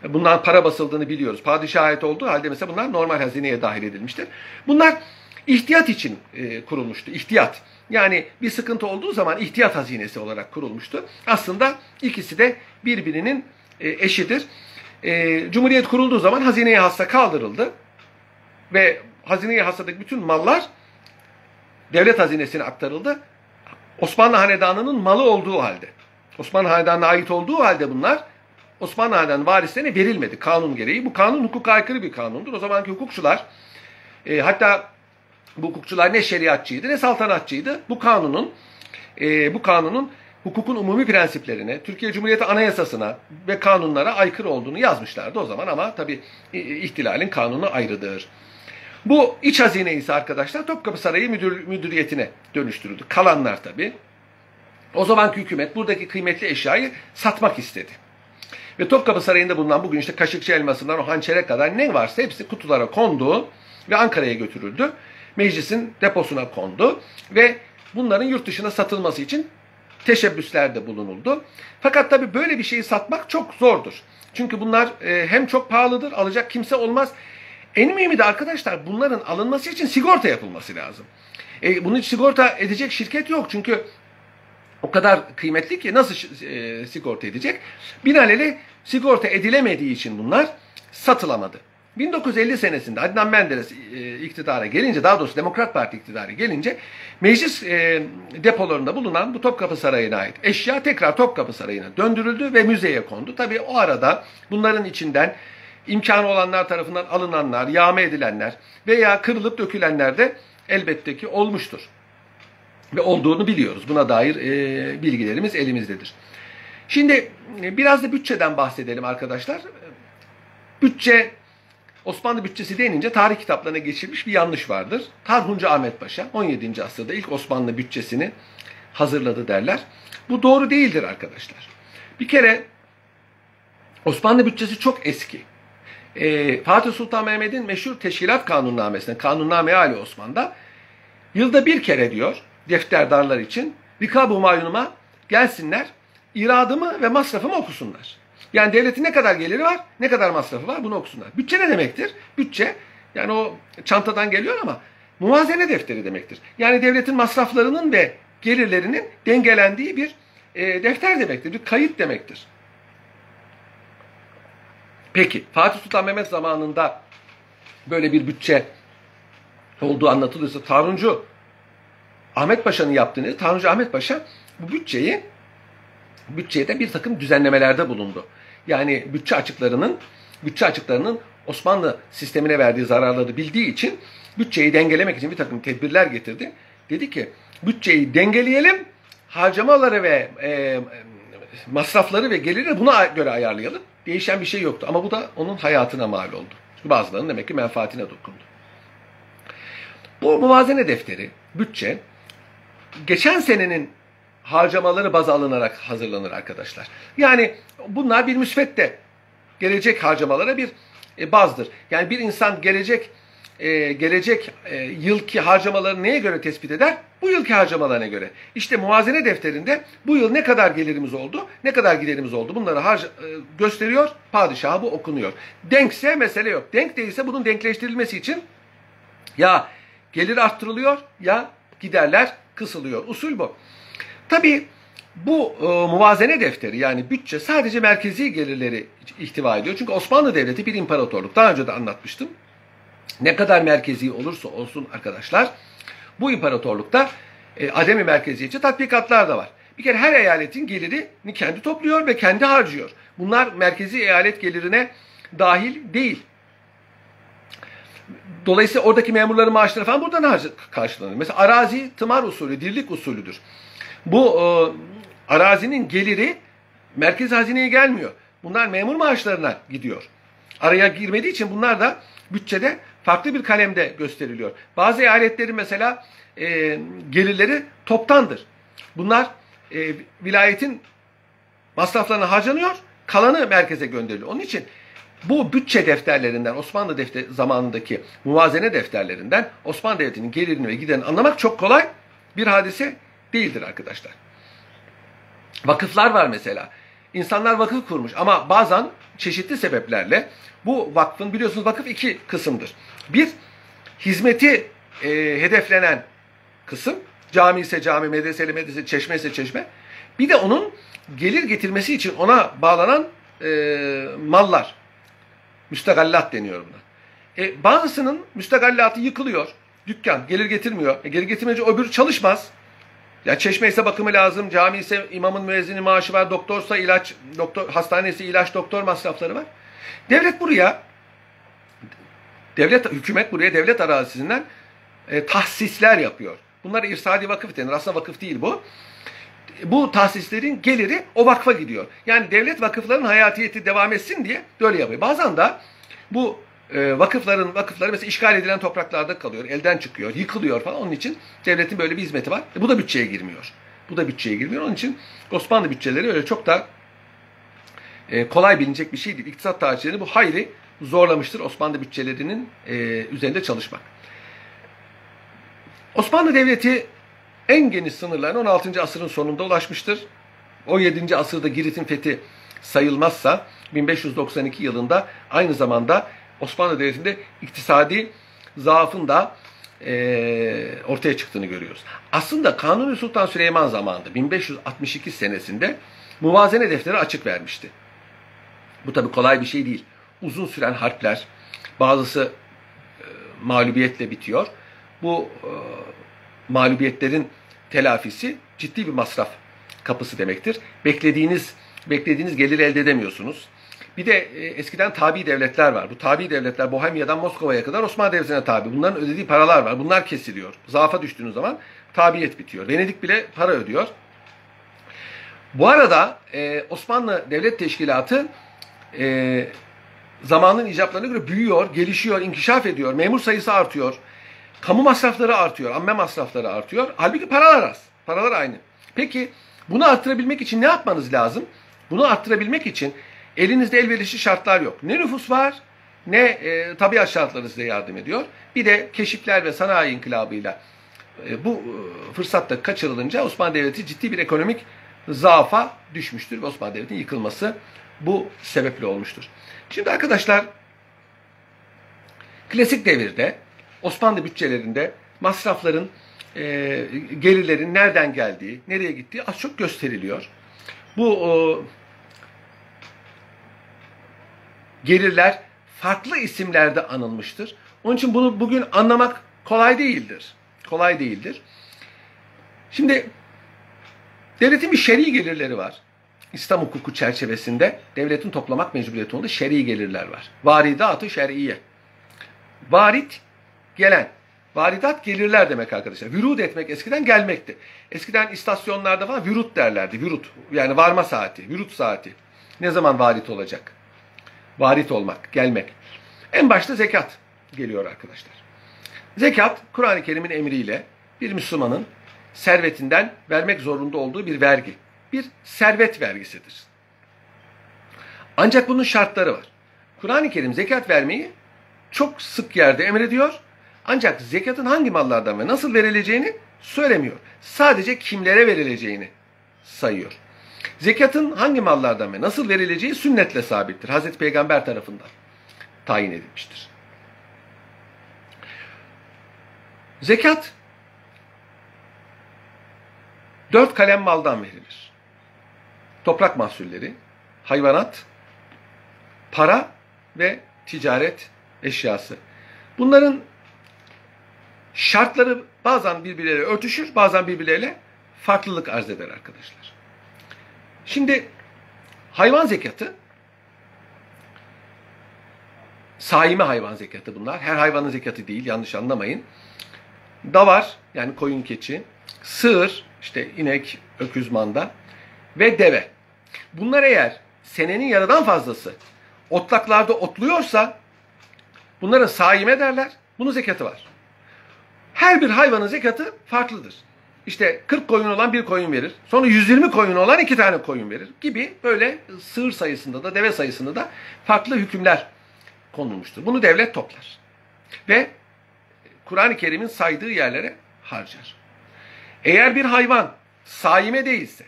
bundan para basıldığını biliyoruz. Padişaha ait olduğu halde mesela bunlar normal hazineye dahil edilmiştir. Bunlar ihtiyat için e, kurulmuştu. İhtiyat. Yani bir sıkıntı olduğu zaman ihtiyat hazinesi olarak kurulmuştu. Aslında ikisi de birbirinin e, eşidir. E, Cumhuriyet kurulduğu zaman hazine-i hassa kaldırıldı. Ve hazine-i hassadaki bütün mallar devlet hazinesine aktarıldı. Osmanlı hanedanının malı olduğu halde. Osmanlı Hanedanı'na ait olduğu halde bunlar Osmanlı Hanedanı varislerine verilmedi kanun gereği. Bu kanun hukuka aykırı bir kanundur. O zamanki hukukçular, e, hatta bu hukukçular ne şeriatçıydı ne saltanatçıydı. Bu kanunun e, bu kanunun hukukun umumi prensiplerine, Türkiye Cumhuriyeti Anayasası'na ve kanunlara aykırı olduğunu yazmışlardı o zaman, ama tabii ihtilalin kanunu ayrıdır. Bu iç hazine ise arkadaşlar Topkapı Sarayı müdür, müdüriyetine dönüştürüldü. Kalanlar tabii. O zamanki hükümet buradaki kıymetli eşyayı satmak istedi. Ve Topkapı Sarayı'nda bulunan bugün işte Kaşıkçı elmasından o hançere kadar ne varsa hepsi kutulara kondu ve Ankara'ya götürüldü. Meclisin deposuna kondu ve bunların yurt dışına satılması için teşebbüslerde bulunuldu. Fakat tabii böyle bir şeyi satmak çok zordur. Çünkü bunlar hem çok pahalıdır, alacak kimse olmaz. En mühimi de arkadaşlar bunların alınması için sigorta yapılması lazım. E, bunun için sigorta edecek şirket yok. Çünkü o kadar kıymetli ki nasıl e, sigorta edecek? Binaenaleyh sigorta edilemediği için bunlar satılamadı. bin dokuz yüz elli senesinde Adnan Menderes e, iktidara gelince, daha doğrusu Demokrat Parti iktidara gelince meclis e, depolarında bulunan bu Topkapı Sarayı'na ait eşya tekrar Topkapı Sarayı'na döndürüldü ve müzeye kondu. Tabii o arada bunların içinden İmkanı olanlar tarafından alınanlar, yağma edilenler veya kırılıp dökülenler de elbette ki olmuştur. Ve olduğunu biliyoruz. Buna dair e, bilgilerimiz elimizdedir. Şimdi e, biraz da bütçeden bahsedelim arkadaşlar. Bütçe, Osmanlı bütçesi denince tarih kitaplarına geçirilmiş bir yanlış vardır. Tarhuncu Ahmet Paşa on yedinci asırda ilk Osmanlı bütçesini hazırladı derler. Bu doğru değildir arkadaşlar. Bir kere Osmanlı bütçesi çok eski. E, Fatih Sultan Mehmet'in meşhur teşkilat kanunnamesinde, Kanunname-i Ali Osman'da yılda bir kere diyor defterdarlar için Rikab-ı Humayun'uma gelsinler, iradımı ve masrafımı okusunlar. Yani devletin ne kadar geliri var, ne kadar masrafı var bunu okusunlar. Bütçe ne demektir? Bütçe yani o çantadan geliyor ama muvazene defteri demektir. Yani devletin masraflarının ve gelirlerinin dengelendiği bir e, defter demektir, bir kayıt demektir. Peki Fatih Sultan Mehmet zamanında böyle bir bütçe olduğu anlatılıyorsa Tarhuncu Ahmet Paşa'nın yaptığını, Tarhuncu Ahmet Paşa bu bütçeyi bütçede bir takım düzenlemelerde bulundu. Yani bütçe açıklarının bütçe açıklarının Osmanlı sistemine verdiği zararları bildiği için bütçeyi dengelemek için bir takım tedbirler getirdi. Dedi ki bütçeyi dengeleyelim, harcamaları ve e, masrafları ve geliri buna göre ayarlayalım. Değişen bir şey yoktu. Ama bu da onun hayatına mal oldu. Çünkü bazılarının demek ki menfaatine dokundu. Bu muvazene defteri, bütçe, geçen senenin harcamaları baz alınarak hazırlanır arkadaşlar. Yani bunlar bir müsvedde. Gelecek harcamalara bir bazdır. Yani bir insan gelecek gelecek yılki harcamaları neye göre tespit eder? Bu yılki harcamalarına göre. İşte muvazene defterinde bu yıl ne kadar gelirimiz oldu, ne kadar giderimiz oldu bunları harca gösteriyor, padişaha bu okunuyor. Denkse mesele yok. Denk değilse bunun denkleştirilmesi için ya gelir arttırılıyor ya giderler kısılıyor. Usul bu. Tabii bu e, muvazene defteri yani bütçe sadece merkezi gelirleri ihtiva ediyor. Çünkü Osmanlı Devleti bir imparatorluk. Daha önce de anlatmıştım. Ne kadar merkezi olursa olsun arkadaşlar bu imparatorlukta e, ademi merkeziyetçi tatbikatlar da var. Bir kere her eyaletin gelirini kendi topluyor ve kendi harcıyor. Bunlar merkezi eyalet gelirine dahil değil. Dolayısıyla oradaki memurların maaşları falan buradan karşılanıyor. Mesela arazi tımar usulü, dirlik usulüdür. Bu e, arazinin geliri merkez hazineye gelmiyor. Bunlar memur maaşlarına gidiyor. Araya girmediği için bunlar da bütçede farklı bir kalemde gösteriliyor. Bazı eyaletlerin mesela e, gelirleri toptandır. Bunlar e, vilayetin masraflarına harcanıyor, kalanı merkeze gönderiliyor. Onun için bu bütçe defterlerinden, Osmanlı defter zamanındaki muvazene defterlerinden Osmanlı Devleti'nin gelirini ve giderini anlamak çok kolay bir hadise değildir arkadaşlar. Vakıflar var mesela. İnsanlar vakıf kurmuş ama bazen çeşitli sebeplerle bu vakfın biliyorsunuz vakıf iki kısımdır. Bir, hizmeti e, hedeflenen kısım. Cami ise cami, medrese ise medrese, çeşme ise çeşme. Bir de onun gelir getirmesi için ona bağlanan e, mallar. Müstegallat deniyor buna. E, bazısının müstegallatı yıkılıyor. Dükkan gelir getirmiyor. E, gelir getirmeyince öbürü çalışmaz. Ya çeşme ise bakımı lazım, cami ise imamın müezzinin maaşı var, doktorsa ilaç, doktor, hastanesi ilaç, doktor masrafları var. Devlet buraya, devlet hükümet buraya devlet arazisinden e, tahsisler yapıyor. Bunlara irsadi vakıf denir. Aslında vakıf değil bu. bu tahsislerin geliri o vakfa gidiyor. Yani devlet vakıfların hayatiyeti devam etsin diye böyle yapıyor. Bazen de bu e, vakıfların vakıfları mesela işgal edilen topraklarda kalıyor, elden çıkıyor, yıkılıyor falan. Onun için devletin böyle bir hizmeti var. E, bu da bütçeye girmiyor. Bu da bütçeye girmiyor. Onun için Osmanlı bütçeleri öyle çok da e, kolay bilinecek bir şey değil. İktisat tarihçilerini bu hayli zorlamıştır Osmanlı bütçelerinin e, üzerinde çalışmak. Osmanlı Devleti en geniş sınırlarına on altıncı asırın sonunda ulaşmıştır. on yedinci asırda Girit'in fethi sayılmazsa bin beş yüz doksan iki yılında aynı zamanda Osmanlı Devleti'nde iktisadi zaafın da e, ortaya çıktığını görüyoruz. Aslında Kanuni Sultan Süleyman zamanında bin beş yüz altmış iki senesinde muvazene defteri açık vermişti. Bu tabi kolay bir şey değil. Uzun süren harpler, bazısı e, mağlubiyetle bitiyor. Bu e, mağlubiyetlerin telafisi ciddi bir masraf kapısı demektir. Beklediğiniz beklediğiniz geliri elde edemiyorsunuz. Bir de e, eskiden tabi devletler var. Bu tabi devletler Bohemya'dan Moskova'ya kadar Osmanlı Devleti'ne tabi. Bunların ödediği paralar var. Bunlar kesiliyor. Zaafa düştüğünüz zaman tabiyet bitiyor. Venedik bile para ödüyor. Bu arada e, Osmanlı Devlet Teşkilatı e, zamanın icaplarına göre büyüyor, gelişiyor, inkişaf ediyor. Memur sayısı artıyor. Kamu masrafları artıyor, amme masrafları artıyor. Halbuki paralar az, paralar aynı. Peki bunu arttırabilmek için ne yapmanız lazım? Bunu arttırabilmek için elinizde elverişli şartlar yok. Ne nüfus var, ne e, tabiat şartları size yardım ediyor. Bir de keşifler ve sanayi inkılabıyla e, bu e, fırsatta kaçırılınca Osmanlı Devleti ciddi bir ekonomik zaafa düşmüştür. Ve Osmanlı Devleti'nin yıkılması bu sebeple olmuştur. Şimdi arkadaşlar, klasik devirde Osmanlı bütçelerinde masrafların, e, gelirlerin nereden geldiği, nereye gittiği az çok gösteriliyor. Bu e, gelirler farklı isimlerde anılmıştır. Onun için bunu bugün anlamak kolay değildir. Kolay değildir. Şimdi devletin bir şer'i gelirleri var. İslam hukuku çerçevesinde devletin toplamak mecburiyeti olduğu şer'i gelirler var. Varidat-ı şer'iye. Varit gelen. Varidat gelirler demek arkadaşlar. Vürud etmek eskiden gelmekti. Eskiden istasyonlarda falan vürud derlerdi. Vürud. Yani varma saati. Vürud saati. Ne zaman varit olacak? Varit olmak. Gelmek. En başta zekat geliyor arkadaşlar. Zekat, Kur'an-ı Kerim'in emriyle bir Müslümanın servetinden vermek zorunda olduğu bir vergi. Bir servet vergisidir. Ancak bunun şartları var. Kur'an-ı Kerim zekat vermeyi çok sık yerde emrediyor. Ancak zekatın hangi mallardan ve nasıl verileceğini söylemiyor. Sadece kimlere verileceğini sayıyor. Zekatın hangi mallardan ve nasıl verileceği sünnetle sabittir. Hazreti Peygamber tarafından tayin edilmiştir. Zekat dört kalem maldan verilir. Toprak mahsulleri, hayvanat, para ve ticaret eşyası. Bunların şartları bazen birbirleriyle örtüşür, bazen birbirleriyle farklılık arz eder arkadaşlar. Şimdi hayvan zekatı, saime hayvan zekatı bunlar. Her hayvanın zekatı değil, yanlış anlamayın. Davar, yani koyun keçi, sığır, işte inek, öküz manda ve deve. Bunlar eğer senenin yarıdan fazlası otlaklarda otluyorsa bunlara saime derler, bunun zekatı var. Her bir hayvanın zekatı farklıdır. İşte kırk koyun olan bir koyun verir. Sonra yüz yirmi koyun olan iki tane koyun verir gibi böyle sığır sayısında da deve sayısında da farklı hükümler konulmuştur. Bunu devlet toplar. Ve Kur'an-ı Kerim'in saydığı yerlere harcar. Eğer bir hayvan saime değilse,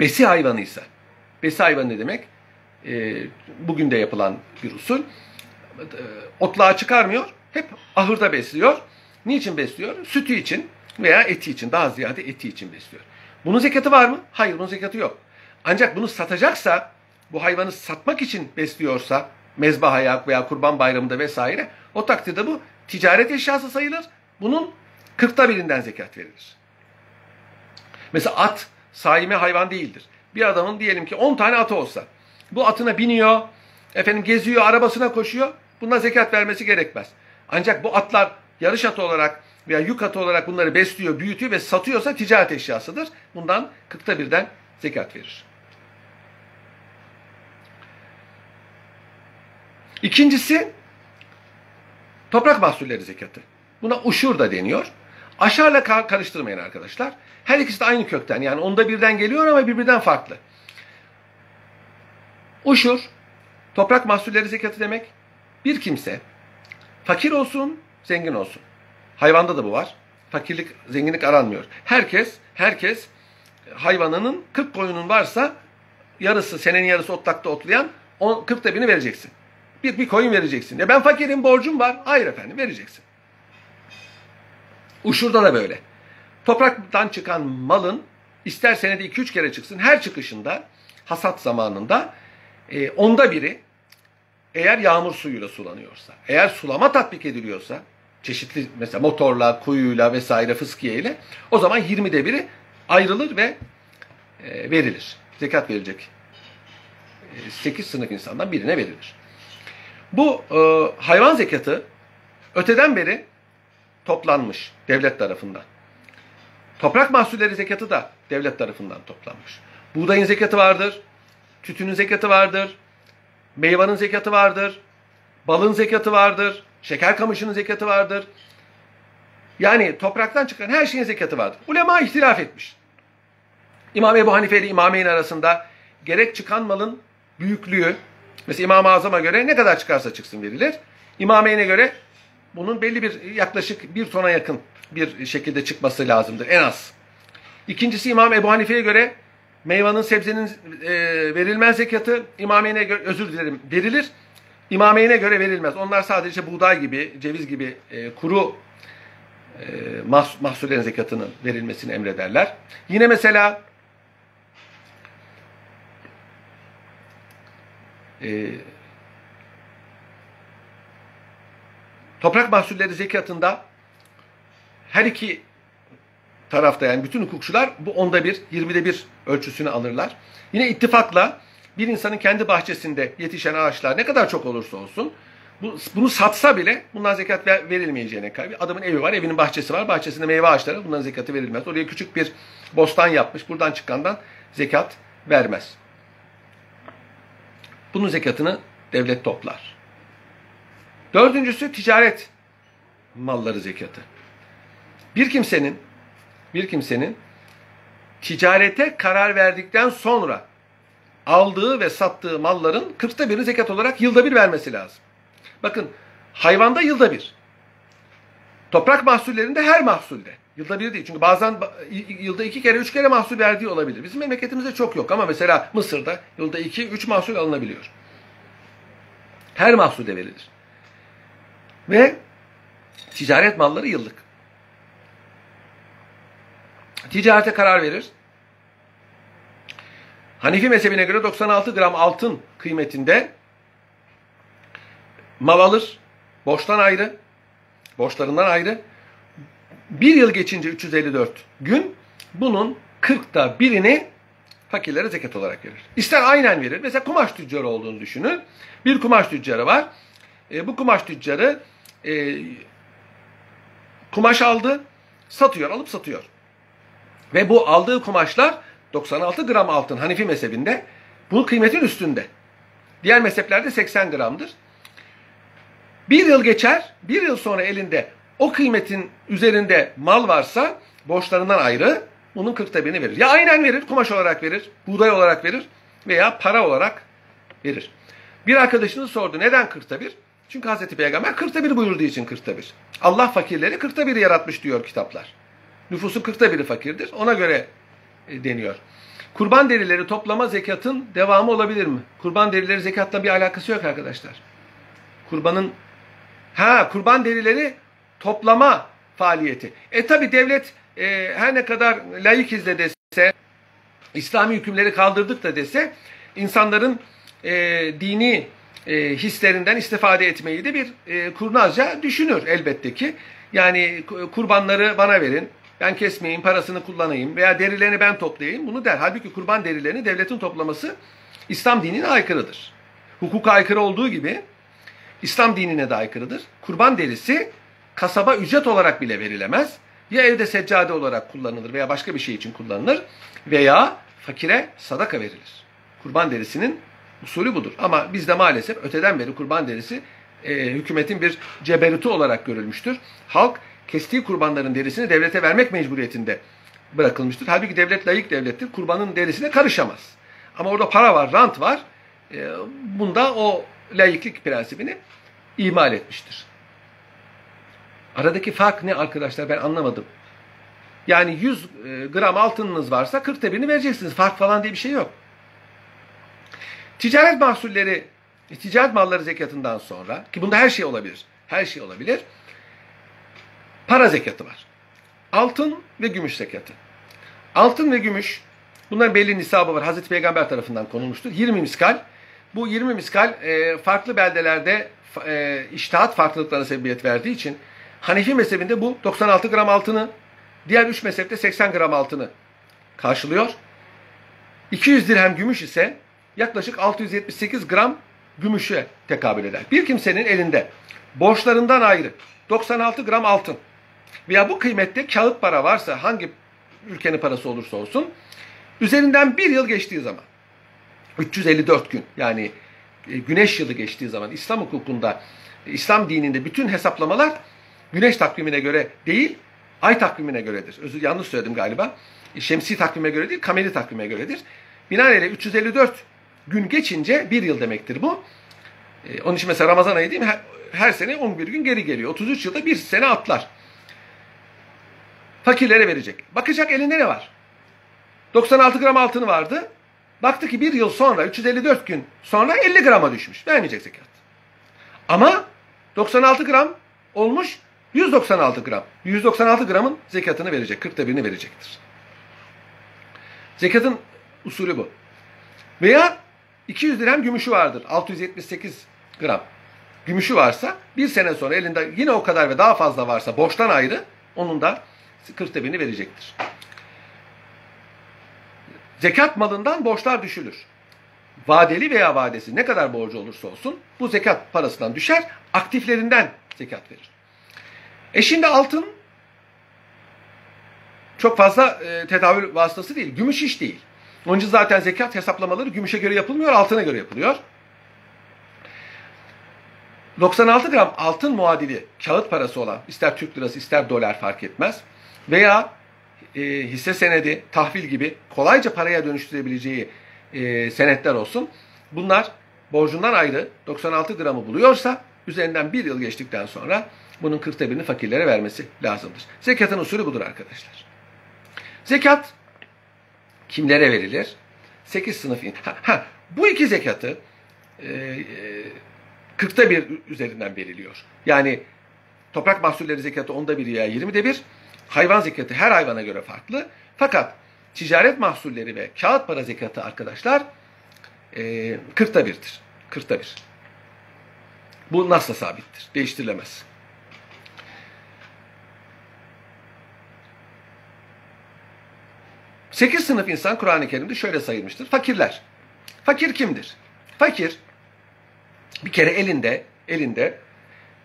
besi hayvanıysa, besi hayvanı ne demek? E, bugün de yapılan bir usul. E, otluğa çıkarmıyor. Hep ahırda besliyor. Niçin besliyor? Sütü için veya eti için. Daha ziyade eti için besliyor. Bunun zekatı var mı? Hayır, bunun zekatı yok. Ancak bunu satacaksa, bu hayvanı satmak için besliyorsa, mezbahaya veya kurban bayramında vesaire, o takdirde bu ticaret eşyası sayılır. Bunun kırkta birinden zekat verilir. Mesela at, saime hayvan değildir. Bir adamın diyelim ki on tane atı olsa, bu atına biniyor, efendim geziyor, arabasına koşuyor, buna zekat vermesi gerekmez. Ancak bu atlar yarış atı olarak veya yük atı olarak bunları besliyor, büyütüyor ve satıyorsa ticaret eşyasıdır. Bundan kırkta birden zekat verir. İkincisi toprak mahsulleri zekatı. Buna uşur da deniyor. Aşarla karıştırmayın arkadaşlar. Her ikisi de aynı kökten, yani onda birden geliyor ama birbirinden farklı. Uşur, toprak mahsulleri zekatı demek. Bir kimse fakir olsun, zengin olsun. Hayvanda da bu var. Fakirlik, zenginlik aranmıyor. Herkes, herkes hayvanının kırk koyunun varsa yarısı, senenin yarısı otlakta otlayan kırkta birini vereceksin. Bir, bir koyun vereceksin. Ya ben fakirim, borcum var. Hayır efendim, vereceksin. Uşur'da da böyle. Topraktan çıkan malın ister senede iki üç kere çıksın, her çıkışında hasat zamanında e, onda biri eğer yağmur suyuyla sulanıyorsa, eğer sulama tatbik ediliyorsa, çeşitli mesela motorla, kuyuyla vesaire fıskiyeyle, o zaman yirmide biri ayrılır ve e, verilir. Zekat verilecek e, sekiz sınıf insandan birine verilir. Bu e, hayvan zekatı öteden beri toplanmış devlet tarafından. Toprak mahsulleri zekatı da devlet tarafından toplanmış. Buğdayın zekatı vardır, tütünün zekatı vardır, meyvanın zekatı vardır, balın zekatı vardır, şeker kamışının zekatı vardır. Yani topraktan çıkan her şeyin zekatı vardır. Ulema ihtilaf etmiş. İmam Ebu Hanife ile İmameyn arasında gerek çıkan malın büyüklüğü, mesela İmam-ı Azam'a göre ne kadar çıkarsa çıksın verilir. İmameyn'e göre bunun belli bir, yaklaşık bir tona yakın bir şekilde çıkması lazımdır en az. İkincisi İmam Ebu Hanife'ye göre meyvanın, sebzenin e, verilmez zekatı, İmameyn'e göre, özür dilerim, verilir. İmameyn'e göre verilmez. Onlar sadece buğday gibi, ceviz gibi e, kuru e, mahs mahsullerin zekatının verilmesini emrederler. Yine mesela e, toprak mahsulleri zekatında her iki tarafta, yani bütün hukukçular bu onda bir, yirmide bir ölçüsünü alırlar. Yine ittifakla bir insanın kendi bahçesinde yetişen ağaçlar ne kadar çok olursa olsun, bu, bunu satsa bile bundan zekat verilmeyeceğine karar. Adamın evi var, evinin bahçesi var, bahçesinde meyve ağaçları var, bunların zekatı verilmez. Oraya küçük bir bostan yapmış, buradan çıkandan zekat vermez. Bunun zekatını devlet toplar. Dördüncüsü ticaret malları zekatı. Bir kimsenin bir kimsenin ticarete karar verdikten sonra aldığı ve sattığı malların kırkta biri zekat olarak yılda bir vermesi lazım. Bakın, hayvanda yılda bir. Toprak mahsullerinde her mahsulde. Yılda bir değil. Çünkü bazen yılda iki kere, üç kere mahsul verdiği olabilir. Bizim memleketimizde çok yok ama mesela Mısır'da yılda iki, üç mahsul alınabiliyor. Her mahsulde verilir. Ve ticaret malları yıllık. Ticarete karar verir. Hanefi mezhebine göre doksan altı gram altın kıymetinde mal alır. Borçtan ayrı. Borçlarından ayrı. Bir yıl geçince üç yüz elli dört gün, bunun kırkta birini fakirlere zekat olarak verir. İster aynen verir. Mesela kumaş tüccarı olduğunu düşünün. Bir kumaş tüccarı var. E, bu kumaş tüccarı e, kumaş aldı, satıyor, alıp satıyor. Ve bu aldığı kumaşlar doksan altı gram altın Hanefi mezhebinde. Bunun kıymetin üstünde. Diğer mezheplerde seksen gramdır. Bir yıl geçer, bir yıl sonra elinde o kıymetin üzerinde mal varsa borçlarından ayrı bunun kırkta birini verir. Ya aynen verir, kumaş olarak verir, buğday olarak verir veya para olarak verir. Bir arkadaşınız sordu, neden kırkta bir? Çünkü Hazreti Peygamber kırkta bir buyurduğu için kırkta bir. Allah fakirleri kırkta biri yaratmış diyor kitaplar. Nüfusun kırkta biri fakirdir. Ona göre deniyor. Kurban derileri toplama zekatın devamı olabilir mi? Kurban derileri zekatla bir alakası yok arkadaşlar. Kurbanın ha kurban derileri toplama faaliyeti. E tabi devlet e, her ne kadar laikiz de dese, İslami hükümleri kaldırdık da dese, insanların e, dini e, hislerinden istifade etmeyi de bir e, kurnazca düşünür elbette ki. Yani kurbanları bana verin, ben kesmeyeyim, parasını kullanayım veya derilerini ben toplayayım, bunu der. Halbuki kurban derilerini devletin toplaması İslam dinine aykırıdır. Hukuka aykırı olduğu gibi İslam dinine de aykırıdır. Kurban derisi kasaba ücret olarak bile verilemez. Ya evde seccade olarak kullanılır veya başka bir şey için kullanılır veya fakire sadaka verilir. Kurban derisinin usulü budur. Ama bizde maalesef öteden beri kurban derisi e, hükümetin bir ceberutu olarak görülmüştür. Halk kestiği kurbanların derisini devlete vermek mecburiyetinde bırakılmıştır. Halbuki devlet layık devlettir. Kurbanın derisine karışamaz. Ama orada para var, rant var. E, bunda o layıklık prensibini imal etmiştir. Aradaki fark ne arkadaşlar, ben anlamadım. Yani yüz gram altınınız varsa kırkta birini vereceksiniz. Fark falan diye bir şey yok. Ticaret mahsulleri, ticaret malları zekatından sonra, ki bunda her şey olabilir. Her şey olabilir. Para zekatı var. Altın ve gümüş zekatı. Altın ve gümüş, bunların belli nisabı var. Hazreti Peygamber tarafından konulmuştur. yirmi miskal. Bu yirmi miskal farklı beldelerde içtihat farklılıklarına sebebiyet verdiği için Hanefi mezhebinde bu doksan altı gram altını, diğer üç mezhepte seksen gram altını karşılıyor. iki yüz dirhem gümüş ise yaklaşık altı yüz yetmiş sekiz gram gümüşe tekabül eder. Bir kimsenin elinde borçlarından ayrı doksan altı gram altın veya bu kıymette kağıt para varsa, hangi ülkenin parası olursa olsun, üzerinden bir yıl geçtiği zaman, üç yüz elli dört gün, yani güneş yılı geçtiği zaman, İslam hukukunda, İslam dininde bütün hesaplamalar güneş takvimine göre değil, ay takvimine göredir. Özür, yanlış söyledim galiba. Şemsi takvime göre değil, kameri takvime göredir. Binaenaleyh üç yüz elli dört gün geçince bir yıl demektir bu. Ee, onun için mesela Ramazan ayı değil mi? Her, her sene on bir gün geri geliyor. otuz üç yılda bir sene atlar. Fakirlere verecek. Bakacak elinde ne var? doksan altı gram altını vardı. Baktı ki bir yıl sonra, üç yüz elli dört gün sonra elli grama düşmüş. Vermeyecek zekat. Ama doksan altı gram olmuş, yüz doksan altı gram. yüz doksan altı gramın zekatını verecek. Kırkta birini verecektir. Zekatın usulü bu. Veya iki yüz dirhem gümüşü vardır. altı yüz yetmiş sekiz gram gümüşü varsa, bir sene sonra elinde yine o kadar ve daha fazla varsa borçtan ayrı, onun da kırkta birini verecektir. Zekat malından borçlar düşülür. Vadeli veya vadesi ne kadar borcu olursa olsun bu zekat parasından düşer, aktiflerinden zekat verir. E şimdi altın çok fazla e, tedavül vasıtası değil. Gümüş iş değil. Onun için zaten zekat hesaplamaları gümüşe göre yapılmıyor, altına göre yapılıyor. doksan altı gram altın muadili kağıt parası olan, ister Türk lirası ister dolar fark etmez, veya e, hisse senedi, tahvil gibi kolayca paraya dönüştürebileceği e, senetler olsun. Bunlar borcundan ayrı doksan altı gramı buluyorsa üzerinden bir yıl geçtikten sonra bunun kırkta birini fakirlere vermesi lazımdır. Zekatın usulü budur arkadaşlar. Zekat kimlere verilir? sekiz sınıf. Ha, ha, bu iki zekatı kırkta e, bir üzerinden veriliyor. Yani toprak mahsulleri zekatı onda bir ya yirmide bir. Hayvan zekatı her hayvana göre farklı. Fakat ticaret mahsulleri ve kağıt para zekatı arkadaşlar e, kırkta birdir. Kırkta bir. Bu nasıl sabittir? Değiştirilemez. Sekiz sınıf insan Kur'an-ı Kerim'de şöyle sayılmıştır. Fakirler. Fakir kimdir? Fakir bir kere elinde elinde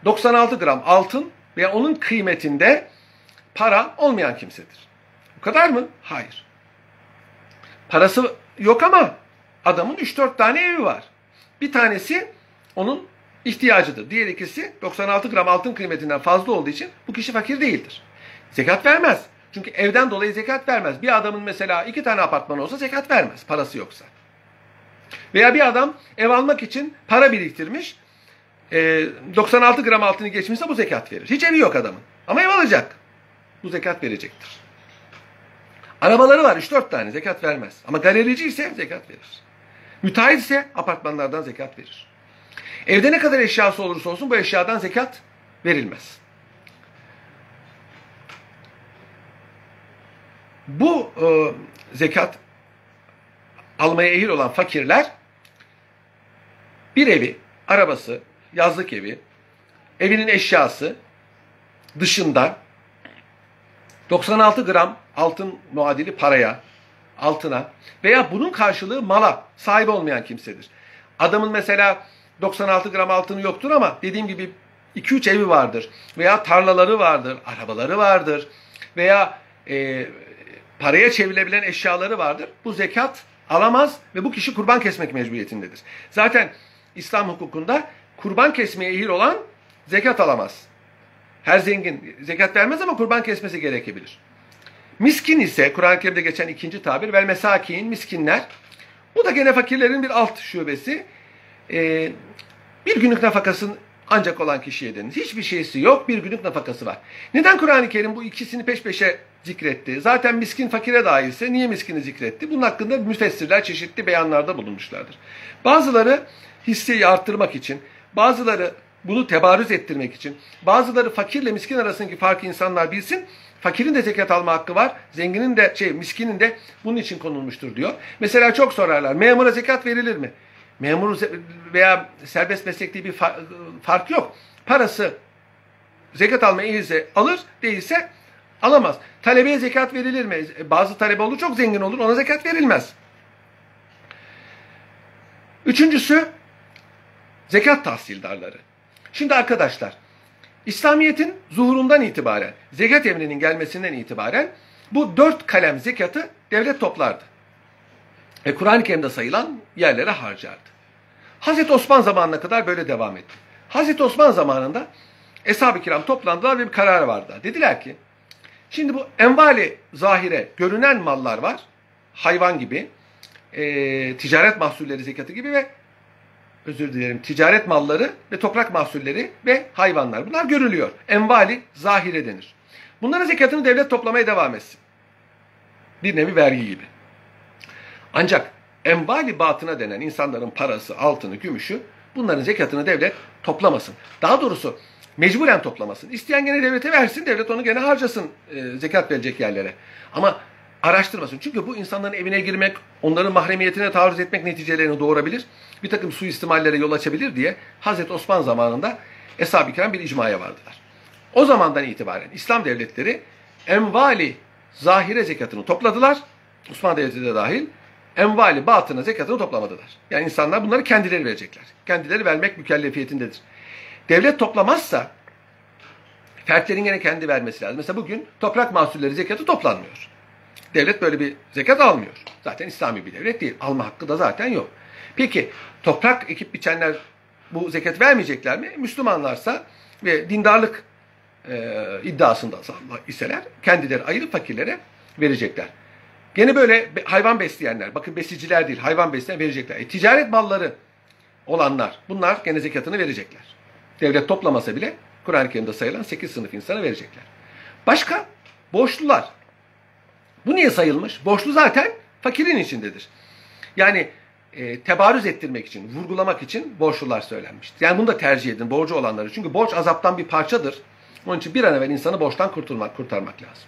doksan altı gram altın veya onun kıymetinde para olmayan kimsedir. Bu kadar mı? Hayır. Parası yok ama adamın üç dört tane evi var. Bir tanesi onun ihtiyacıdır. Diğer ikisi doksan altı gram altın kıymetinden fazla olduğu için bu kişi fakir değildir. Zekat vermez. Çünkü evden dolayı zekat vermez. Bir adamın mesela iki tane apartmanı olsa zekat vermez, parası yoksa. Veya bir adam ev almak için para biriktirmiş, doksan altı gram altını geçmişse bu zekat verir. Hiç evi yok adamın ama ev alacak. Bu zekat verecektir. Arabaları var üç dört tane, zekat vermez. Ama galerici ise zekat verir. Müteahhit ise apartmanlardan zekat verir. Evde ne kadar eşyası olursa olsun bu eşyadan zekat verilmez. Bu e, zekat almaya ehil olan fakirler bir evi, arabası, yazlık evi, evinin eşyası dışında doksan altı gram altın muadili paraya, altına veya bunun karşılığı mala sahip olmayan kimsedir. Adamın mesela doksan altı gram altını yoktur ama dediğim gibi iki üç evi vardır veya tarlaları vardır, arabaları vardır veya e, paraya çevrilebilen eşyaları vardır. Bu zekat alamaz ve bu kişi kurban kesmek mecburiyetindedir. Zaten İslam hukukunda kurban kesmeye ehil olan zekat alamaz. Her zengin zekat vermez ama kurban kesmesi gerekebilir. Miskin ise, Kur'an-ı Kerim'de geçen ikinci tabir, vel mesakin, miskinler. Bu da gene fakirlerin bir alt şubesi. Ee, bir günlük nafakasının ancak olan kişiye denir. Hiçbir şeysi yok, bir günlük nafakası var. Neden Kur'an-ı Kerim bu ikisini peş peşe zikretti? Zaten miskin fakire dairse niye miskini zikretti? Bunun hakkında müfessirler çeşitli beyanlarda bulunmuşlardır. Bazıları hisseyi arttırmak için, bazıları bunu tebarüz ettirmek için, bazıları fakirle miskin arasındaki farkı insanlar bilsin, fakirin de zekat alma hakkı var, zenginin de, şey, miskinin de bunun için konulmuştur diyor. Mesela çok sorarlar, memura zekat verilir mi? Memur veya serbest meslekli bir fark yok. Parası zekat almaya iyiyse alır, değilse alamaz. Talebeye zekat verilir mi? Bazı talebe olur, çok zengin olur, ona zekat verilmez. Üçüncüsü, zekat tahsildarları. Şimdi arkadaşlar, İslamiyet'in zuhurundan itibaren, zekat emrinin gelmesinden itibaren bu dört kalem zekatı devlet toplardı. Ve Kur'an-ı Kerim'de sayılan yerlere harcardı. Hazreti Osman zamanına kadar böyle devam etti. Hazreti Osman zamanında Eshab-ı Kiram toplandılar ve bir karar vardı. Dediler ki, şimdi bu envali zahire, görünen mallar var, hayvan gibi, e, ticaret mahsulleri zekatı gibi ve Özür dilerim. ticaret malları ve toprak mahsulleri ve hayvanlar. Bunlar görülüyor. Envali zahire denir. Bunların zekatını devlet toplamaya devam etsin. Bir nevi vergi gibi. Ancak envali batına denen insanların parası, altını, gümüşü, bunların zekatını devlet toplamasın. Daha doğrusu mecburen toplamasın. İsteyen gene devlete versin, devlet onu gene harcasın e, zekat verecek yerlere. Ama araştırmasın. Çünkü bu insanların evine girmek, onların mahremiyetine taarruz etmek neticelerini doğurabilir. Bir takım suistimallere yol açabilir diye Hazreti Osman zamanında Eshab-ı Kiram bir icmaya vardılar. O zamandan itibaren İslam devletleri envali zahire zekatını topladılar. Osman Devleti de dahil. Envali batına zekatını toplamadılar. Yani insanlar bunları kendileri verecekler. Kendileri vermek mükellefiyetindedir. Devlet toplamazsa fertlerin gene kendi vermesi lazım. Mesela bugün toprak mahsulleri zekatı toplanmıyor. Devlet böyle bir zekat almıyor. Zaten İslami bir devlet değil. Alma hakkı da zaten yok. Peki toprak ekip biçenler bu zekat vermeyecekler mi? Müslümanlarsa ve dindarlık e, iddiasında iseler kendileri ayırıp fakirlere verecekler. Gene böyle hayvan besleyenler, bakın besiciler değil hayvan besleyen verecekler. E, ticaret malları olanlar bunlar gene zekatını verecekler. Devlet toplamasa bile Kur'an-ı Kerim'de sayılan sekiz sınıf insana verecekler. Başka borçlular. Bu niye sayılmış? Borçlu zaten fakirin içindedir. Yani e, tebarüz ettirmek için, vurgulamak için borçlular söylenmiştir. Yani bunu da tercih edin borcu olanları. Çünkü borç azaptan bir parçadır. Onun için bir an evvel insanı borçtan kurtulmak, kurtarmak lazım.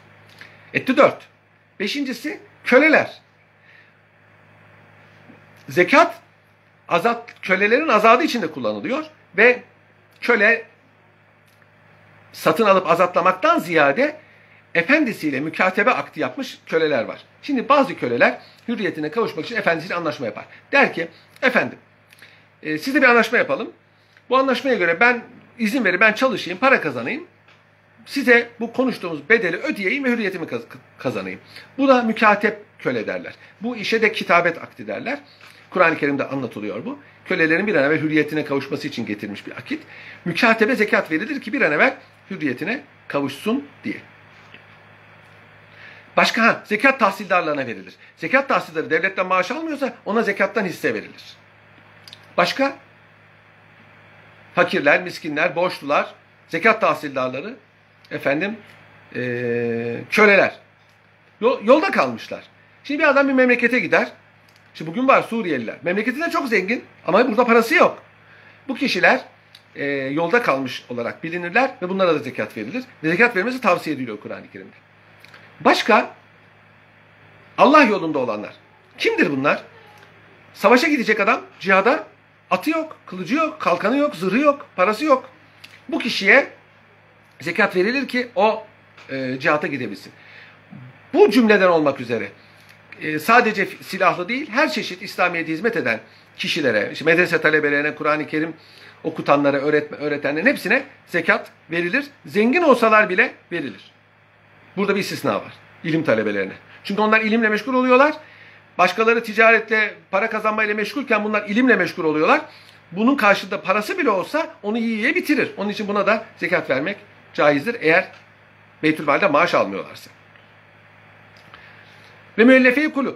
Etti dört. Beşincisi köleler. Zekat azat, kölelerin azadı içinde kullanılıyor ve köle satın alıp azatlamaktan ziyade efendisiyle mükatebe akdi yapmış köleler var. Şimdi bazı köleler hürriyetine kavuşmak için efendisiyle anlaşma yapar. Der ki, efendim e, sizle bir anlaşma yapalım. Bu anlaşmaya göre ben izin verin, ben çalışayım, para kazanayım. Size bu konuştuğumuz bedeli ödeyeyim ve hürriyetimi kaz kazanayım. Bu da mükatep köle derler. Bu işe de kitabet akdi derler. Kur'an-ı Kerim'de anlatılıyor bu. Kölelerin bir an evvel hürriyetine kavuşması için getirilmiş bir akit. Mükatebe zekat verilir ki bir an evvel hürriyetine kavuşsun diye. Başka ha, zekat tahsildarlarına verilir. Zekat tahsildarı devletten maaş almıyorsa ona zekattan hisse verilir. Başka? Fakirler, miskinler, borçlular, zekat tahsildarları, efendim, ee, köleler. Yol, yolda kalmışlar. Şimdi bir adam bir memlekete gider. Şimdi bugün var Suriyeliler. Memleketi de çok zengin ama burada parası yok. Bu kişiler ee, yolda kalmış olarak bilinirler ve bunlara da zekat verilir. Ve zekat vermesi tavsiye ediliyor Kur'an-ı Kerim'de. Başka Allah yolunda olanlar. Kimdir bunlar? Savaşa gidecek adam cihada atı yok, kılıcı yok, kalkanı yok, zırhı yok, parası yok. Bu kişiye zekat verilir ki o e, cihata gidebilsin. Bu cümleden olmak üzere e, sadece silahlı değil her çeşit İslamiyet'e hizmet eden kişilere, işte medrese talebelerine, Kur'an-ı Kerim okutanlara, öğretme, öğretenlerin hepsine zekat verilir. Zengin olsalar bile verilir. Burada bir istisna var. İlim talebelerine. Çünkü onlar ilimle meşgul oluyorlar. Başkaları ticaretle, para kazanmayla meşgulken bunlar ilimle meşgul oluyorlar. Bunun karşılığında parası bile olsa onu iyi iyiye bitirir. Onun için buna da zekat vermek caizdir. Eğer Beytülmal'de maaş almıyorlarsa. Ve müellefe-i kulub.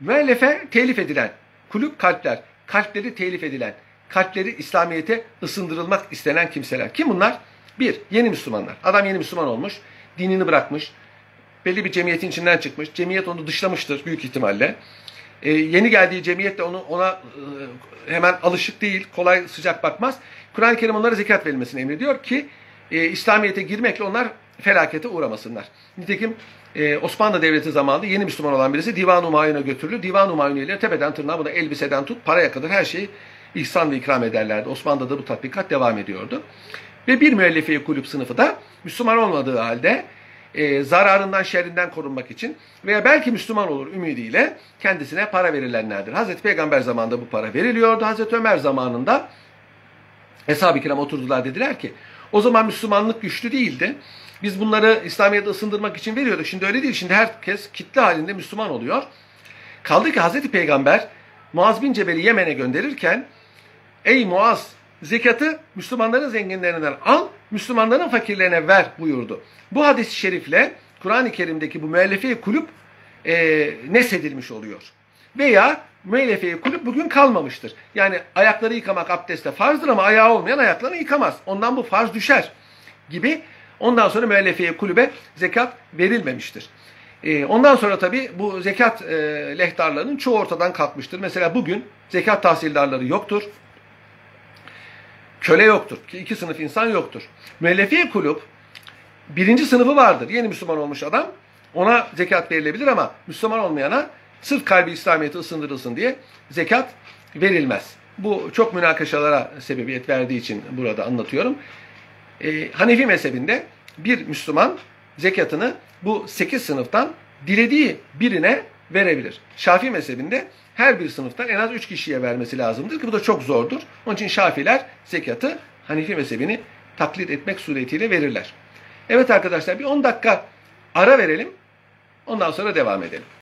Müellefe telif edilen. Kulub kalpler. Kalpleri telif edilen. Kalpleri İslamiyet'e ısındırılmak istenen kimseler. Kim bunlar? Bir, yeni Müslümanlar. Adam yeni Müslüman olmuş. Dinini bırakmış. Belli bir cemiyetin içinden çıkmış. Cemiyet onu dışlamıştır büyük ihtimalle. Ee, yeni geldiği cemiyet de onu, ona e, hemen alışık değil. Kolay sıcak bakmaz. Kur'an-ı Kerim onlara zekat verilmesini emrediyor ki e, İslamiyet'e girmekle onlar felakete uğramasınlar. Nitekim e, Osmanlı Devleti zamanında yeni Müslüman olan birisi Divan-ı Mâin'e götürülür. Divan-ı Mâin'e ile tepeden tırnağa, buna elbiseden tut paraya kadar her şeyi ihsan ve ikram ederlerdi. Osmanlı'da da bu tatbikat devam ediyordu. Ve bir müellefe-i kulüp sınıfı da Müslüman olmadığı halde E, zararından, şerrinden korunmak için veya belki Müslüman olur ümidiyle kendisine para verilenlerdir. Hazreti Peygamber zamanında bu para veriliyordu. Hazreti Ömer zamanında Eshab-ı Kiram oturdular, dediler ki o zaman Müslümanlık güçlü değildi. Biz bunları İslamiyet'e ısındırmak için veriyorduk. Şimdi öyle değil. Şimdi herkes kitle halinde Müslüman oluyor. Kaldı ki Hazreti Peygamber Muaz bin Cebel'i Yemen'e gönderirken ey Muaz, zekatı Müslümanların zenginlerinden al, Müslümanların fakirlerine ver buyurdu. Bu hadis-i şerifle Kur'an-ı Kerim'deki bu müellefe-i kulüp e, nesedilmiş oluyor. Veya müellefe-i kulüp bugün kalmamıştır. Yani ayakları yıkamak abdestle farzdır ama ayağı olmayan ayaklarını yıkamaz. Ondan bu farz düşer gibi. Ondan sonra müellefe-i kulübe zekat verilmemiştir. E, ondan sonra tabii bu zekat e, lehtarlarının çoğu ortadan kalkmıştır. Mesela bugün zekat tahsildarları yoktur. Köle yoktur. İki sınıf insan yoktur. Müellefe-i kulüp birinci sınıfı vardır. Yeni Müslüman olmuş adam, ona zekat verilebilir ama Müslüman olmayana sırf kalbi İslamiyet'e ısındırılsın diye zekat verilmez. Bu çok münakaşalara sebebiyet verdiği için burada anlatıyorum. E, Hanefi mezhebinde bir Müslüman zekatını bu sekiz sınıftan dilediği birine verebilir. Şafi mezhebinde her bir sınıftan en az üç kişiye vermesi lazımdır ki bu da çok zordur. Onun için Şafiler zekatı Hanefi mezhebini taklit etmek suretiyle verirler. Evet arkadaşlar, bir on dakika ara verelim. Ondan sonra devam edelim.